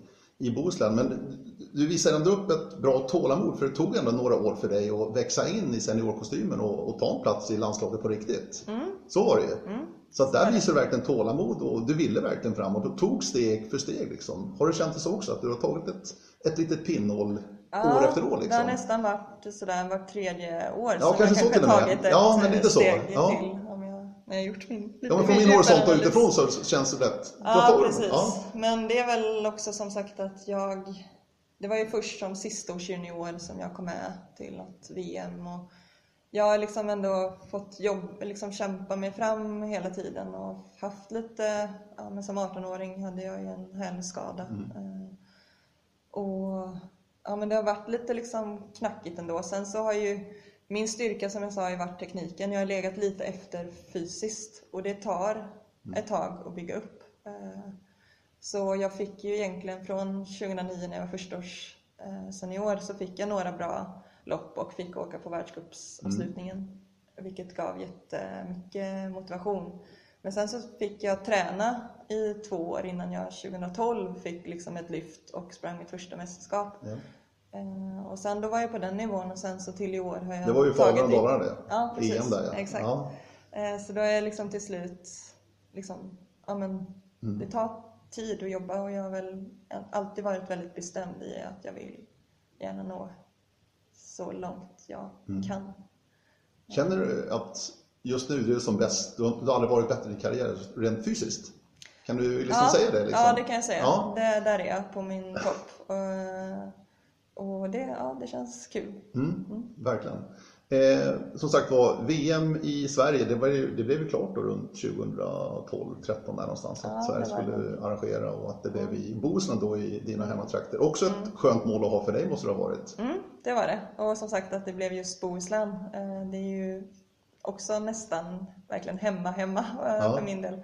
i Bohuslän. Men du visade ändå upp ett bra tålamod, för det tog ändå några år för dig att växa in i seniorkostymen och, och ta en plats i landslaget på riktigt. Mm. Så var det ju. Mm. Så att där visade du verkligen tålamod och du ville verkligen framåt och tog steg för steg liksom. Har du känt det så också att du har tagit ett, ett litet pinnhål? Ja, år efter år liksom. Det har nästan varit sådär var tredje år. Ja, så kanske jag så kanske har tagit ett ja, men lite steg så. Ja. Till om jag, när jag gjort min. Ja, men på min horisont och utifrån så känns det rätt. Ja, precis. Ja. Men det är väl också som sagt att jag, det var ju först som sista års junior som jag kom med till något V M. Och jag har liksom ändå fått jobb, liksom kämpa mig fram hela tiden. Och haft lite, ja, men som arton-åring hade jag ju en hälskada. Mm. Och ja, men det har varit lite liksom knackigt ändå. Sen så har ju min styrka som jag sa har varit tekniken. Jag har legat lite efter fysiskt och det tar ett tag att bygga upp. Så jag fick ju egentligen från tjugohundranio när jag var förstaårs senior så fick jag några bra lopp och fick åka på världscupsavslutningen. Mm. Vilket gav jättemycket motivation. Men sen så fick jag träna i två år innan jag tjugotolv fick liksom ett lyft och sprang mitt första mästerskap. Ja. Eh, och sen då var jag på den nivån och sen så till i år har jag. Det var ju förra dagarna det. Ja, precis. E M där, ja. Exakt. Ja. Eh, så då är jag liksom till slut liksom, ja men mm. det tar tid att jobba och jag har väl alltid varit väldigt bestämd i att jag vill gärna nå så långt jag mm. kan. Känner du att just nu är du som bäst, du har aldrig varit bättre i din karriär rent fysiskt? Kan du liksom ja, säga det? Liksom? Ja, det kan jag säga. Ja. Det, där är jag på min topp. Och, och det, ja, det känns kul. Mm, mm. Verkligen. Eh, som sagt var, V M i Sverige, det, var ju, det blev ju klart då runt tjugotolv tretton någonstans ja, att Sverige skulle arrangera och att det blev i Bohuslän då i dina hemmatrakter. Också ett mm. skönt mål att ha för dig måste det ha varit. Mm, det var det. Och som sagt att det blev just Bohuslän. Det är ju också nästan verkligen hemma, hemma ja. för min del.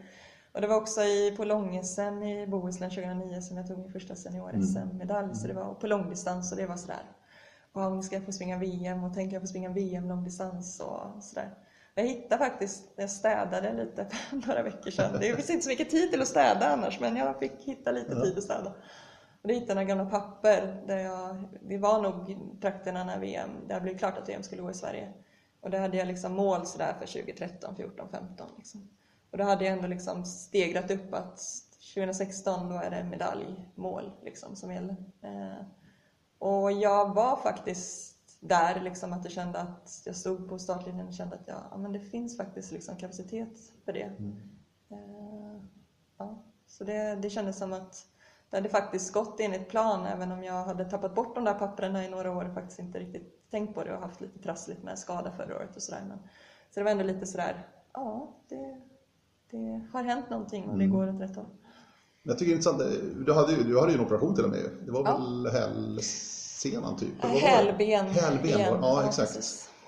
Och det var också i, på Långesen i Bohuslän tjugohundranio som jag tog min första senior-S M-medalj. Mm. Så det var på långdistans och det var sådär. Wow, nu ska jag få springa V M och tänker jag få springa V M långdistans och sådär. Jag hittade faktiskt, jag städade lite för några veckor sedan. Det finns inte så mycket tid till att städa annars, men jag fick hitta lite tid att städa. Och det hittade några gamla papper där jag, det var nog trakterna när V M, där blev klart att V M skulle gå i Sverige. Och där hade jag liksom mål sådär för tjugotretton, fjorton, femton liksom. Och då hade jag ändå liksom stegrat upp att tjugosexton då är det medaljmål liksom som gäller. Eh, och jag var faktiskt där liksom, att jag kände att jag stod på startlinjen och kände att jag, ja, men det finns faktiskt liksom kapacitet för det. Mm. Uh, ja. Så det, det kändes som att det hade faktiskt gått enligt plan, även om jag hade tappat bort de där papperna i några år och faktiskt inte riktigt tänkt på det och haft lite trassligt med skada förra året och sådär. Men, så det var ändå lite sådär, ja, det, det har hänt någonting och det går åt rätt håll. Jag tycker det är intressant, du hade ju, du hade ju en operation till och med. Det var väl ja. hälsenan typ? Det var Hälben. Hälben, var, ja exakt. Ja,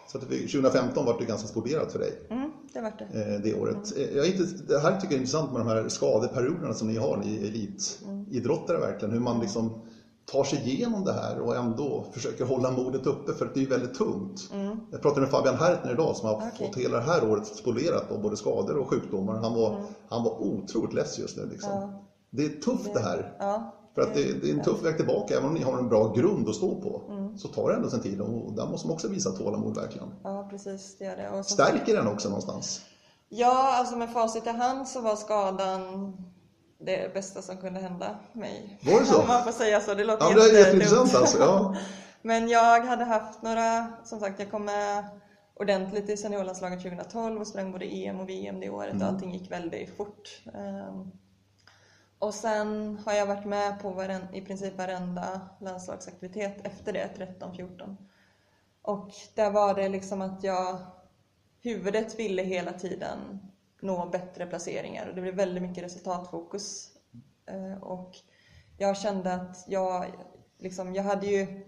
så att tjugo femton var det ganska sporderat för dig. Mm, det var det. Det året. Mm. Jag inte, det här tycker jag är intressant med de här skadeperioderna som ni har i elitidrottare verkligen. Hur man liksom tar sig igenom det här och ändå försöker hålla modet uppe, för det är ju väldigt tungt. Mm. Jag pratade med Fabian Hertner idag som har okay. fått hela det här året spolerat av både skador och sjukdomar. Han var, mm. han var otroligt less just nu liksom. Ja. Det är tufft det här. Ja, för att det, det är en tuff väg tillbaka. Även om ni har en bra grund att stå på. Mm. Så tar det ändå sin tid. Och där måste man också visa tålamod verkligen. Ja, precis. Det gör det. Och stärker så... den också någonstans? Ja, alltså med facit i hand så var skadan det bästa som kunde hända mig. Var det så? Om man får säga så. Det låter ja, det är jätteintressant alltså. Ja. Men jag hade haft några... Som sagt, jag kom med ordentligt i seniorlandslaget tjugo tolv. Och sprang både E M och V M det året. Mm. Och allting gick väldigt fort. Um, Och sen har jag varit med på varen, i princip varenda landslagsaktivitet efter det, tretton fjorton. Och där var det liksom att jag, huvudet ville hela tiden nå bättre placeringar. Och det blev väldigt mycket resultatfokus. Och jag kände att jag, liksom, jag hade ju,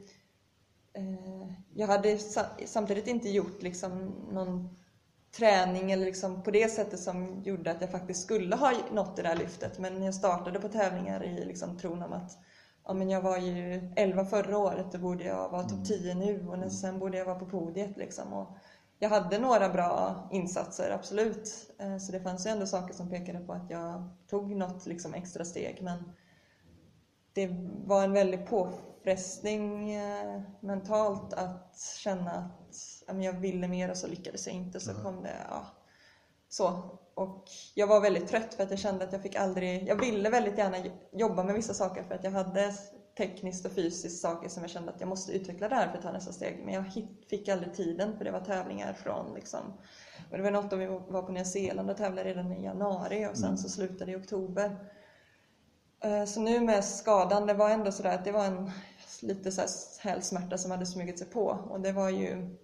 jag hade samtidigt inte gjort liksom någon träning eller liksom på det sättet som gjorde att jag faktiskt skulle ha nått det där lyftet. Men jag startade på tävlingar i liksom tron om att ja, men jag var ju elva förra året och borde jag vara topp tio nu och sen borde jag vara på podiet. Liksom. Och jag hade några bra insatser, absolut. Så det fanns ju ändå saker som pekade på att jag tog något liksom extra steg. Men det var en väldigt påfrestning mentalt att känna att jag ville mer och så lyckades jag inte. Så kom det, ja. Så. Och jag var väldigt trött för att jag kände att jag fick aldrig... Jag ville väldigt gärna jobba med vissa saker för att jag hade tekniskt och fysiskt saker som jag kände att jag måste utveckla där för att ta nästa steg. Men jag fick aldrig tiden för det var tävlingar från liksom... Och det var något då vi var på Nya Zeeland och tävlade redan i januari och sen så slutade i oktober. Så nu med skadan, det var ändå sådär att det var en lite så här hälsmärta som hade smugit sig på. Och det var ju...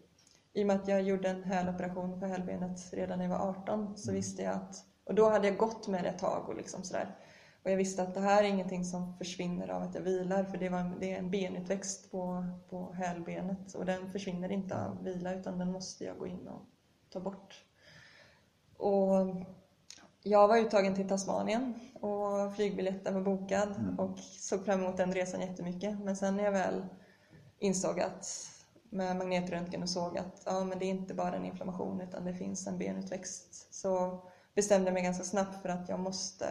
I och med att jag gjorde en häloperation för hälbenet redan när jag var arton så visste jag att... Och då hade jag gått med det ett tag och liksom sådär. Och jag visste att det här är ingenting som försvinner av att jag vilar. För det, var, det är en benutväxt på, på hälbenet. Och den försvinner inte av vila utan den måste jag gå in och ta bort. Och jag var uttagen till Tasmanien. Och flygbiljetten var bokad. Mm. Och såg fram emot den resan jättemycket. Men sen när jag väl insåg att... med magnetröntgen och såg att ja, men det är inte bara en inflammation utan det finns en benutväxt. Så bestämde jag mig ganska snabbt för att jag måste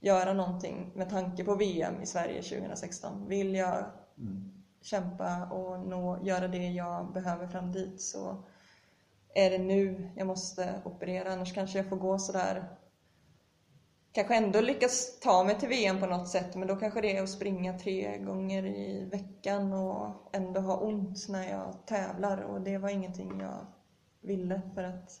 göra någonting med tanke på V M i Sverige tjugo sexton. Vill jag mm. kämpa och nå, göra det jag behöver fram dit så är det nu jag måste operera. Annars kanske jag får gå sådär, kanske ändå lyckas ta mig till V M på något sätt. Men då kanske det är att springa tre gånger i veckan och ändå ha ont när jag tävlar. Och det var ingenting jag ville för att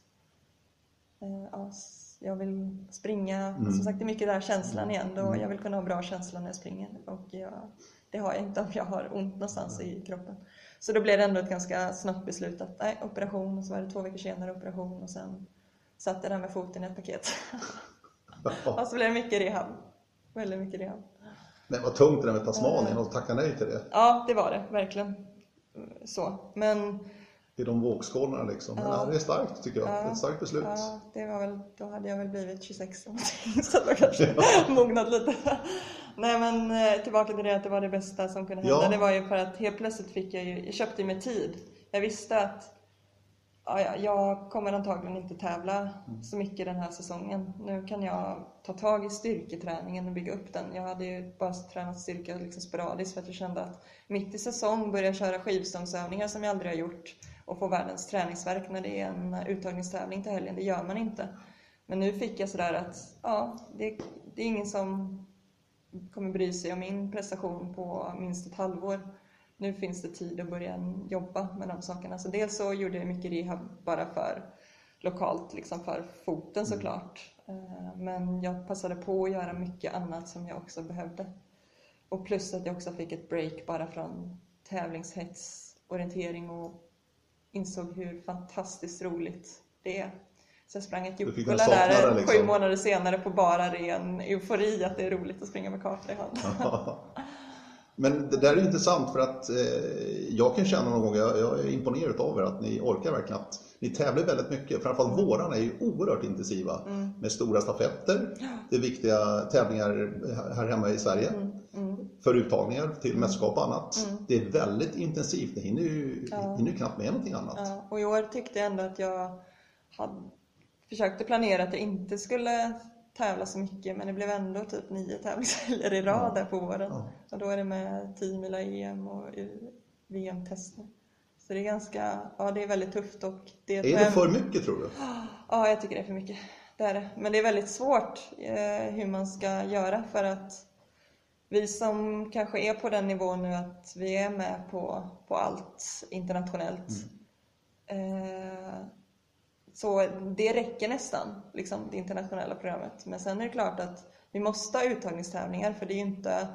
eh, ja, jag vill springa. Mm. Som sagt, det är mycket där känslan igen. Då jag vill kunna ha bra känsla när jag springer. Och jag, det har jag inte om jag har ont någonstans i kroppen. Så då blev det ändå ett ganska snabbt beslut att nej, operation. Och så var det två veckor senare operation och sen satt jag där med foten i ett paket. Och så blev det mycket rehab. Väldigt mycket rehab. Men vad tungt det där med Tasmanien och tacka nej till det. Ja, det var det. Verkligen. Så. Men... i de vågskålarna liksom. Men ja, det är starkt tycker jag. Ja, det är ett starkt beslut. Ja, det var väl... Då hade jag väl blivit tjugosex någonting. Så det var kanske ja. mognat lite. Nej men tillbaka till det att det var det bästa som kunde hända. Ja. Det var ju för att helt plötsligt fick jag ju... Jag köpte mig tid. Jag visste att... Ja, jag kommer antagligen inte tävla så mycket den här säsongen. Nu kan jag ta tag i styrketräningen och bygga upp den. Jag hade ju bara tränat styrka liksom sporadiskt för att jag kände att mitt i säsong börjar jag köra skivstångsövningar som jag aldrig har gjort. Och få världens träningsverk när det är en uttagningstävling till helgen. Det gör man inte. Men nu fick jag sådär att ja, det, det är ingen som kommer bry sig om min prestation på minst ett halvår. nu finns det tid att börja jobba med de sakerna. Så dels så gjorde jag mycket rehab bara för lokalt, liksom för foten såklart. Men jag passade på att göra mycket annat som jag också behövde. Och plus att jag också fick ett break bara från tävlingshets, orientering, och insåg hur fantastiskt roligt det är. Så jag sprang ett djupkulla där liksom. Sju månader senare på bara ren eufori att det är roligt att springa med karta i hand. Men det där är intressant för att eh, jag kan känna någon gång, jag, jag är imponerad av er att ni orkar verkligen att ni tävlar väldigt mycket. Framförallt våran är ju oerhört intensiva mm. med stora stafetter. Det är viktiga tävlingar här hemma i Sverige. Mm. Mm. För uttagningar till mästerskap och annat. Mm. Det är väldigt intensivt, ni hinner ju, ja. hinner ju knappt med någonting annat. Ja. Och i år tyckte jag ändå att jag hade, försökte planera att jag inte skulle tävla så mycket, men det blev ändå typ nio tävlingshelger i rad ja. där på våren. Ja. Och då är det med tio mila E M och V M-test nu. Så det är ganska, ja det är väldigt tufft. Och det är, är det för mycket tror du? Ja, jag tycker det är för mycket. Det är det. Men det är väldigt svårt eh, hur man ska göra, för att vi som kanske är på den nivån nu att vi är med på, på allt internationellt. Mm. Eh, Så det räcker nästan, liksom, det internationella programmet. Men sen är det klart att vi måste ha uttagningstävlingar. För det är ju inte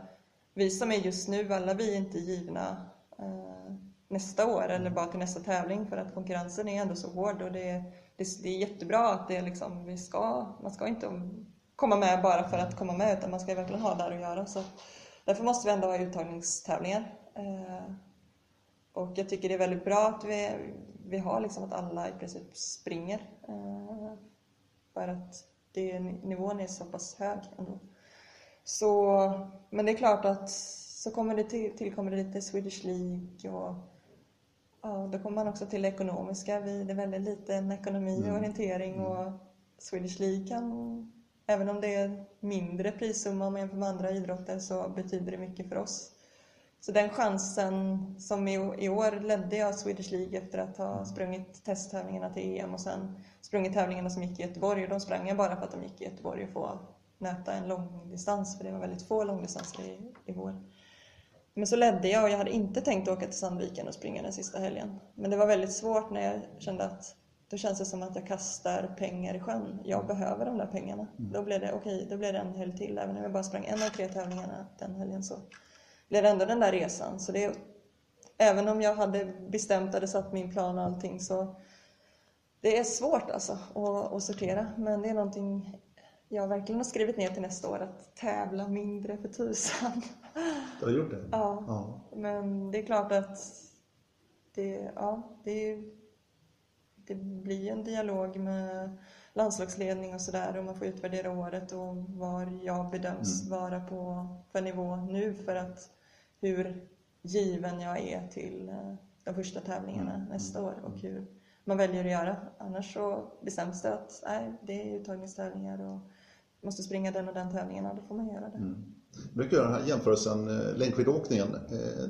vi som är just nu, alla vi är inte givna eh, nästa år eller bara till nästa tävling. För att konkurrensen är ändå så hård. Och det, det, det är jättebra att det liksom, vi ska, man ska inte komma med bara för att komma med. Utan man ska verkligen ha där att göra. Så därför måste vi ändå ha uttagningstävlingar. Eh, och jag tycker det är väldigt bra att vi... Vi har liksom att alla i princip springer. För att det, nivån är så pass hög ändå. Så, men det är klart att så kommer det till, tillkommer det lite Swedish League. Och, ja, då kommer man också till det ekonomiska. Vi, det är väldigt liten ekonomi och orientering. Mm. Mm. Och Swedish League kan, även om det är mindre prissumma om jämfört med andra idrotter, så betyder det mycket för oss. Så den chansen som i år ledde jag Swedish League efter att ha sprungit testtävlingarna till E M och sen sprungit tävlingarna som gick i Göteborg. Och de sprang jag bara för att de gick i Göteborg och få nöta en långdistans, för det var väldigt få långdistanser i, i vår. Men så ledde jag och jag hade inte tänkt åka till Sandviken och springa den sista helgen. Men det var väldigt svårt när jag kände att då känns det som att jag kastar pengar i sjön. Jag behöver de där pengarna. Mm. Då blev det okej, okay, då blev det en helg till, även om jag bara sprang en av tre tävlingarna den helgen så. Blev ändå den där resan. Så det, även om jag hade bestämt hade satt min plan och allting, så det är svårt alltså att, att sortera. Men det är någonting jag verkligen har skrivit ner till nästa år, att tävla mindre för tusan. Du har gjort det? Ja, ja. Men det är klart att det, ja, det, det blir en dialog med landslagsledning och sådär, och man får utvärdera året och var jag bedöms mm. vara på för nivå nu, för att hur given jag är till de första tävlingarna mm. nästa år och hur man väljer att göra. Annars så bestäms det att nej, det är uttagningstävlingar och måste springa den och den tävlingen, och då får man göra det. Mm. Jag brukar göra den här jämförelsen, längdskidåkningen,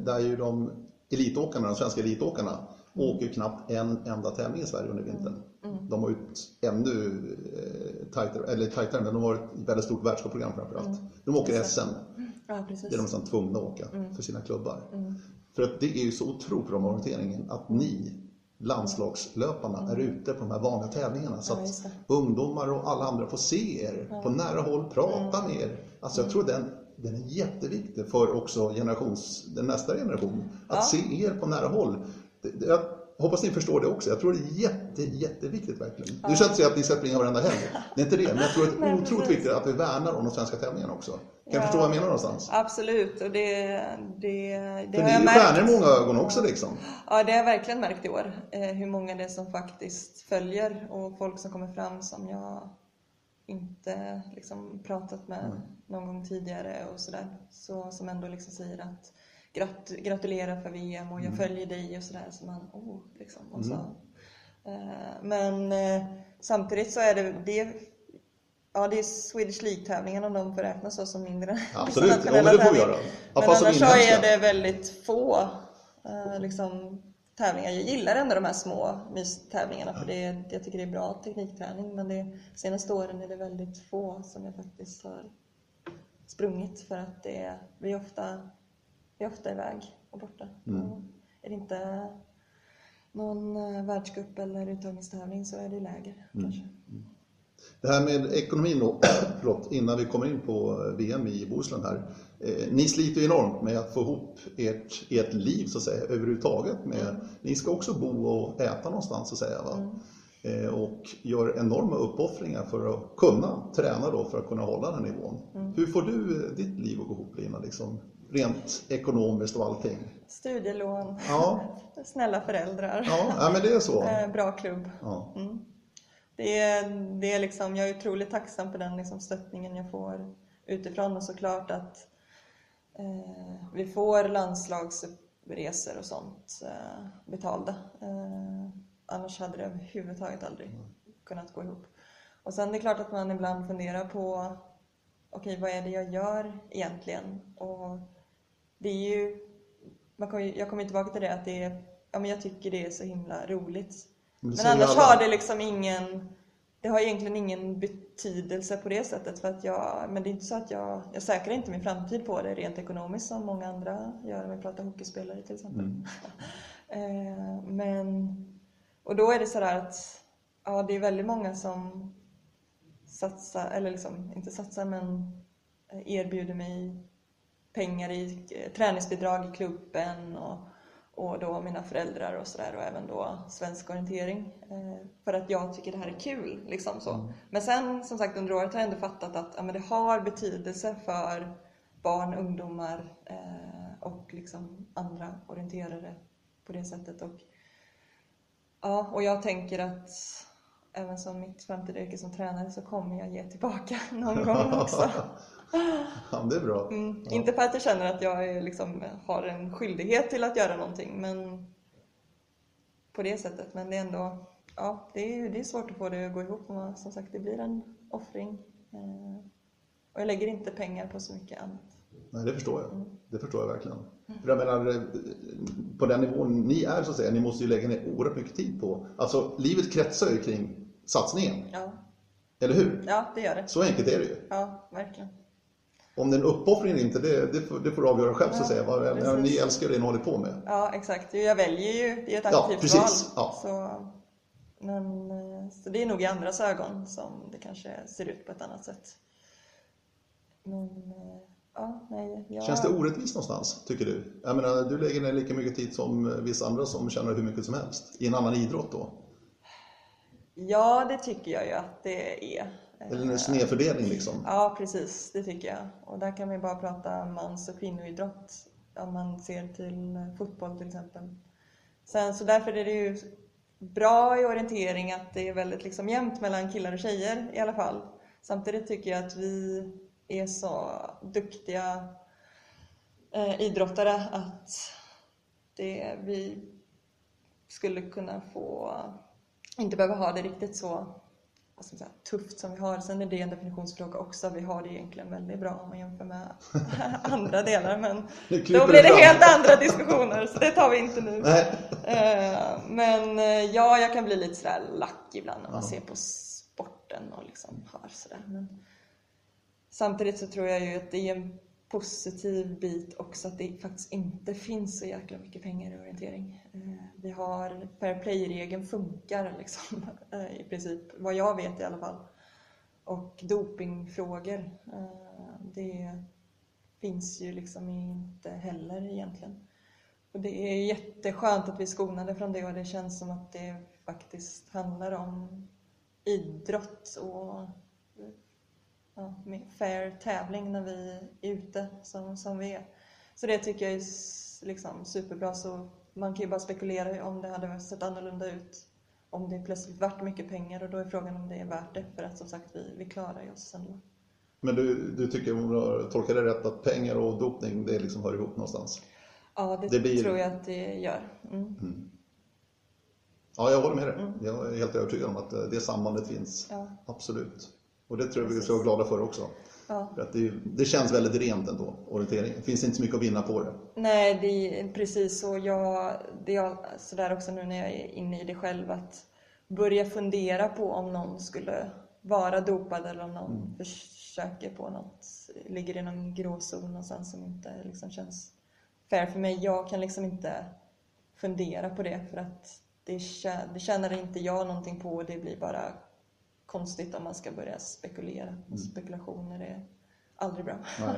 där ju de elitåkarna, de svenska elitåkarna mm. åker knappt en enda tävling i Sverige under vintern. Mm. De har ju ännu tajtare, eller tajtare, men de har ett väldigt stort världskapprogram framförallt. Mm. De åker S M. Mm. Ja, precis. Det är de nästan tvungna att åka mm. för sina klubbar. Mm. För att det är ju så otroligt om orienteringen att ni, landslagslöparna, mm. är ute på de här vanliga tävlingarna. Så att ja, ungdomar och alla andra får se er ja. på nära håll, prata mm. med er. Alltså jag tror den... Den är jätteviktig för också generations, den nästa generation. Att ja. se er på nära håll. Jag hoppas ni förstår det också. Jag tror det är jätte, jätteviktigt verkligen. Ja. Du känns ju att ni ska springa varenda helg. Det är inte det, men jag tror det är Nej, otroligt precis. viktigt att vi värnar om de svenska tävlingarna också. Kan ja. jag förstå vad jag menar någonstans? Absolut. Och det, det, det för har ni är ju värnar i många ögon också liksom. Ja, det har jag verkligen märkt i år. Hur många det är som faktiskt följer. Och folk som kommer fram som jag... inte liksom pratat med mm. någon gång tidigare och sådär. Så som ändå liksom säger att grat- gratulerar för V M och jag mm. följer dig och sådär. Så man, oh, liksom. Och så. Mm. Eh, men eh, samtidigt så är det, det, ja, det är Swedish League-tävlingen om de får räkna så som mindre. Absolut, ja, men det får vi göra. Ja, men annars så är det väldigt få eh, liksom, tävlingar. Jag gillar ändå de här små mystävlingarna, för det, jag tycker det är bra teknikträning, men det senaste åren är det väldigt få som jag faktiskt har sprungit, för att det, vi ofta Jag är ofta iväg och borta. Mm. Och är det inte någon världscup eller uttagningstävling så är det läger mm. kanske. Mm. Det här med ekonomin då, förlåt, innan vi kommer in på V M i Bohuslän här. Eh, ni sliter ju enormt med att få ihop ert, ert liv så att säga överhuvudtaget. Med, mm. Ni ska också bo och äta någonstans så att säga va? Mm. Eh, och gör enorma uppoffringar för att kunna träna då för att kunna hålla den nivån. Mm. Hur får du ditt liv att gå ihop Lina liksom? Rent ekonomiskt och allting. Studielån, ja. Snälla föräldrar. Ja. Ja, men det är så. Bra klubb. Ja. Mm. Det är, det är liksom, jag är otroligt tacksam för den liksom, stöttningen jag får utifrån. Och såklart att eh, vi får landslagsresor och sånt eh, betalda. Eh, annars hade det överhuvudtaget aldrig mm. kunnat gå ihop. Och sen är det klart att man ibland funderar på okej, vad är det jag gör egentligen? Och det är ju, man kommer, jag kommer tillbaka till det att det är, ja, men jag tycker det är så himla roligt. Men, men annars alla... har det liksom ingen, det har egentligen ingen betydelse på det sättet för att jag, men det är inte så att jag, jag säkrar inte min framtid på det rent ekonomiskt som många andra gör om jag pratar hockeyspelare till exempel. Mm. eh, men, och då är det sådär att, ja det är väldigt många som satsa, eller liksom inte satsa men erbjuder mig pengar i träningsbidrag i klubben och, och då mina föräldrar och sådär och även då svensk orientering eh, för att jag tycker det här är kul liksom så. Mm. Men sen som sagt under året har jag ändå fattat att ja, men det har betydelse för barn, ungdomar eh, och liksom andra orienterare på det sättet och ja och jag tänker att även som mitt framtida yrke som tränare så kommer jag ge tillbaka någon gång också. Ja, det är bra. Mm. Ja. Inte för att jag känner att jag är, liksom, har en skyldighet till att göra någonting. Men på det sättet. Men det är ändå ja, det är, det är svårt att få det att gå ihop. Och som sagt, det blir en offring. Och jag lägger inte pengar på så mycket annat. Nej, det förstår jag. Mm. Det förstår jag verkligen. Mm. För jag menar, på den nivån ni är så att säga, ni måste ju lägga ner oerhört mycket tid på. Alltså, livet kretsar ju kring satsningen. Ja. Eller hur? Ja, det gör det. Så enkelt är det ju. Ja, verkligen. Om det är en uppoffring eller inte, det, det, får, det får du avgöra själv ja, så att säga. Vad ni älskar det ni håller på med. Ja, exakt. Jag väljer ju, det är ju ett aktivt ja, precis. Val. Ja. Så, men, så det är nog i andras ögon som det kanske ser ut på ett annat sätt. Men... Ja, nej, jag... Känns det orättvist någonstans, tycker du? Jag menar, du lägger ner lika mycket tid som vissa andra som tjänar hur mycket som helst i en annan idrott då? Ja, det tycker jag ju att det är. Eller en snedfördelning liksom. Ja, precis. Det tycker jag. Och där kan vi bara prata mans- och kvinnoidrott om man ser till fotboll till exempel. Sen, så därför är det ju bra i orientering att det är väldigt liksom, jämnt mellan killar och tjejer i alla fall. Samtidigt tycker jag att vi... är så duktiga eh, idrottare att det, vi skulle kunna få, inte behöva ha det riktigt så vad ska man säga, tufft som vi har. Sen är det en definitionsfråga också, vi har det egentligen väldigt bra om man jämför med andra delar. Men då blir det helt andra diskussioner så det tar vi inte nu. Eh, men ja, jag kan bli lite sådär lack ibland när man ser på sporten och liksom hör sådär. Men... Samtidigt så tror jag ju att det är en positiv bit också att det faktiskt inte finns så jäkla mycket pengar i orientering. Vi har, per play-regeln funkar liksom i princip, vad jag vet i alla fall. Och dopingfrågor, det finns ju liksom inte heller egentligen. Och det är jätteskönt att vi är skonade från det och det känns som att det faktiskt handlar om idrott och... Ja, med fair tävling när vi är ute som, som vi är. Så det tycker jag är liksom superbra. Så man kan ju bara spekulera om det hade sett annorlunda ut. Om det plötsligt varit mycket pengar och då är frågan om det är värt det. För att som sagt vi, vi klarar ju oss ändå. Men du, du tycker om du tolkar det rätt att pengar och dopning det liksom hör ihop någonstans? Ja det, det blir... tror jag att det gör. Mm. Mm. Ja jag håller med dig. Mm. Jag är helt övertygad om att det sambandet finns. Ja. Absolut. Och det tror jag vi ska vara glada för också. Ja. För att det, det känns väldigt rent ändå, orientering. Det finns inte så mycket att vinna på det. Nej, det är precis så. Jag, det är sådär också nu när jag är inne i det själv. Att börja fundera på om någon skulle vara dopad. Eller om någon mm. försöker på något. Ligger i någon gråzon någonstans som inte liksom känns fair för mig. Jag kan liksom inte fundera på det, för att det, det tjänar inte jag någonting på. Det blir bara konstigt om man ska börja spekulera. Mm. Spekulationer är aldrig bra. Nej.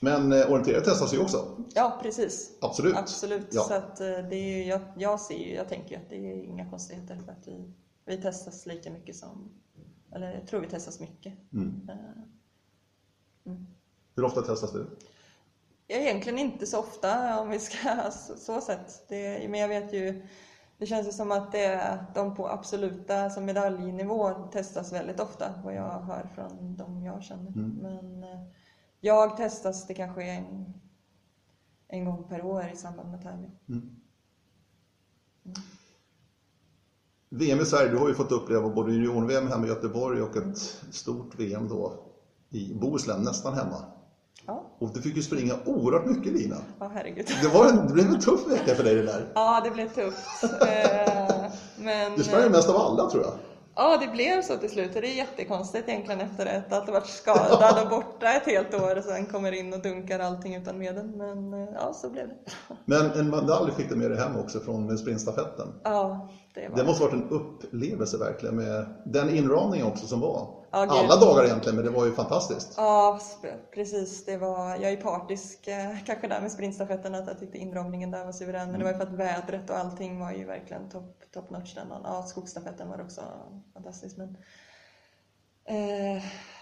Men eh, orientering testas ju också. Ja, precis. Absolut. Absolut. Ja. Så att det är ju, jag, jag ser ju, jag tänker ju att det är inga konstigheter, för att vi, vi testas lika mycket som, eller jag tror vi testas mycket. Mm. Mm. Hur ofta testas du? Egentligen inte så ofta, om vi ska så, så sätt. Det, men jag vet ju, det känns ju som att det är de på absoluta som medaljnivå testas väldigt ofta, vad jag hör från de jag känner. Mm. Men jag testas det kanske en, en gång per år i samband med tävling. Mm. Mm. V M i Sverige, du har ju fått uppleva både junior-V M hemma i Göteborg och ett mm. stort V M då i Bohuslän, nästan hemma. Ja. Och du fick ju springa oerhört mycket, Lina. Ja, herregud. Det, var en, det blev en tuff vecka för dig det där. Ja, det blev tufft. Men... Du sprang mest av alla, tror jag. Ja, det blev så till slut. Det är jättekonstigt egentligen efter ett, att ha varit skadad och borta ett helt år och sen kommer in och dunkar allting utan medel. Men ja, så blev det. Men en medalj fick du med dig hem också från sprintstafetten. Ja, det var det. Måste ha varit en upplevelse verkligen med den inramningen också som var. Ja, alla dagar egentligen, men det var ju fantastiskt. Ja, precis. Det var, jag är partisk kanske där med sprintstafetten, att jag tyckte inramningen där var suverän. Men mm. det var ju för att vädret och allting var ju verkligen top, top notch den. Ja, skogsstafetten var också fantastisk. Men,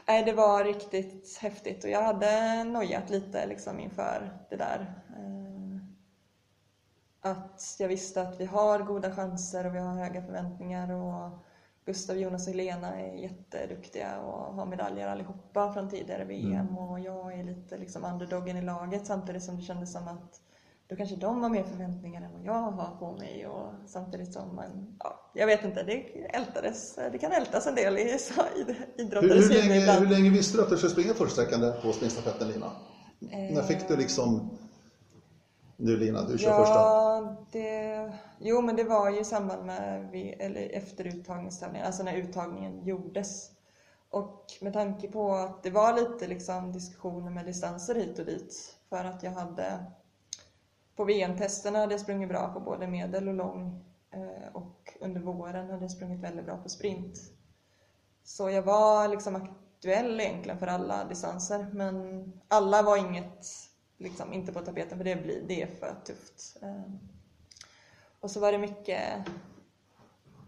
eh, det var riktigt häftigt och jag hade nojat lite liksom inför det där. Eh, att jag visste att vi har goda chanser och vi har höga förväntningar och... Gustav, Jonas och Helena är jätteduktiga och har medaljer allihopa från tidigare V M. Mm. Och jag är lite liksom underdoggen i laget, samtidigt som det kändes som att då kanske de har mer förväntningar än vad jag har på mig. Och samtidigt som man, ja, jag vet inte, det ältades, det kan ältas en del i idrottens huvud ibland. Hur länge visste du att du skulle springa försträckande på springstafetten, Lina? Eh... När fick du liksom... Nu Lina, du kör ja, första. Det, jo, men det var ju i samband med vi, eller efter uttagningstävlingen, alltså när uttagningen gjordes. Och med tanke på att det var lite liksom diskussioner med distanser hit och dit. För att jag hade, på V M-testerna hade jag sprungit bra på både medel och lång. Och under våren hade jag sprungit väldigt bra på sprint. Så jag var liksom aktuell egentligen för alla distanser. Men alla var inget... Liksom inte på tapeten, för det blir det är för tufft. Och så var det mycket,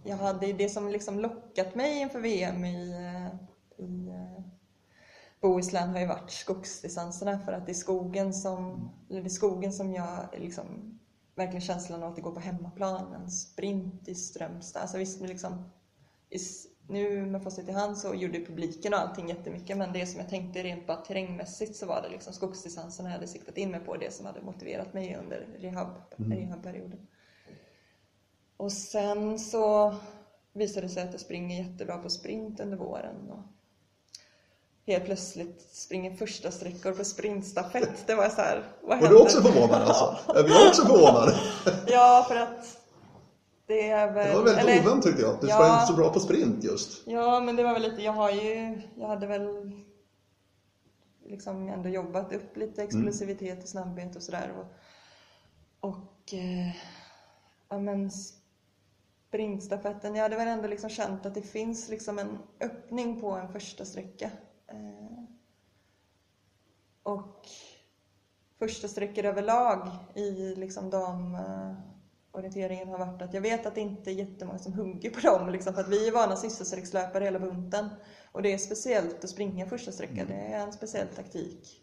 jag hade det som liksom lockat mig inför V M i, i Bohuslän har ju varit skogsdistanserna, för att det är skogen som, eller det är skogen som jag liksom, verkligen känslan av att det går på hemmaplan, en sprint i Strömstad. Alltså visst, liksom, i, nu med fastighet i hand så gjorde publiken och allting jättemycket, men det som jag tänkte rent bara terrängmässigt så var det liksom skogsdistanserna jag hade siktat in mig på, det som hade motiverat mig under rehab, mm. rehabperioden. Och sen så visade det sig att jag springer jättebra på sprint under våren och helt plötsligt springer första sträckor på sprintstafett. Det var så här, vad hände? Var du också förvånad alltså? Ja. Jag blev också förvånad. Ja, för att Det, väl, det var väldigt eller, ovän tyckte jag. Du ja, sprang inte så bra på sprint just. Ja, men det var väl lite, jag har ju, jag hade väl liksom ändå jobbat upp lite explosivitet mm. och snabbhet och sådär. Och, och eh, ja men sprintstafetten, jag hade väl ändå liksom känt att det finns liksom en öppning på en första sträcka. Eh, och första sträckor överlag i liksom de... Eh, orienteringen har varit att jag vet att det inte är jättemånga som hugger på dem. Liksom, för att vi är vana systersträckslöpare hela bunten. Och det är speciellt att springa första sträckan. Mm. Det är en speciell taktik.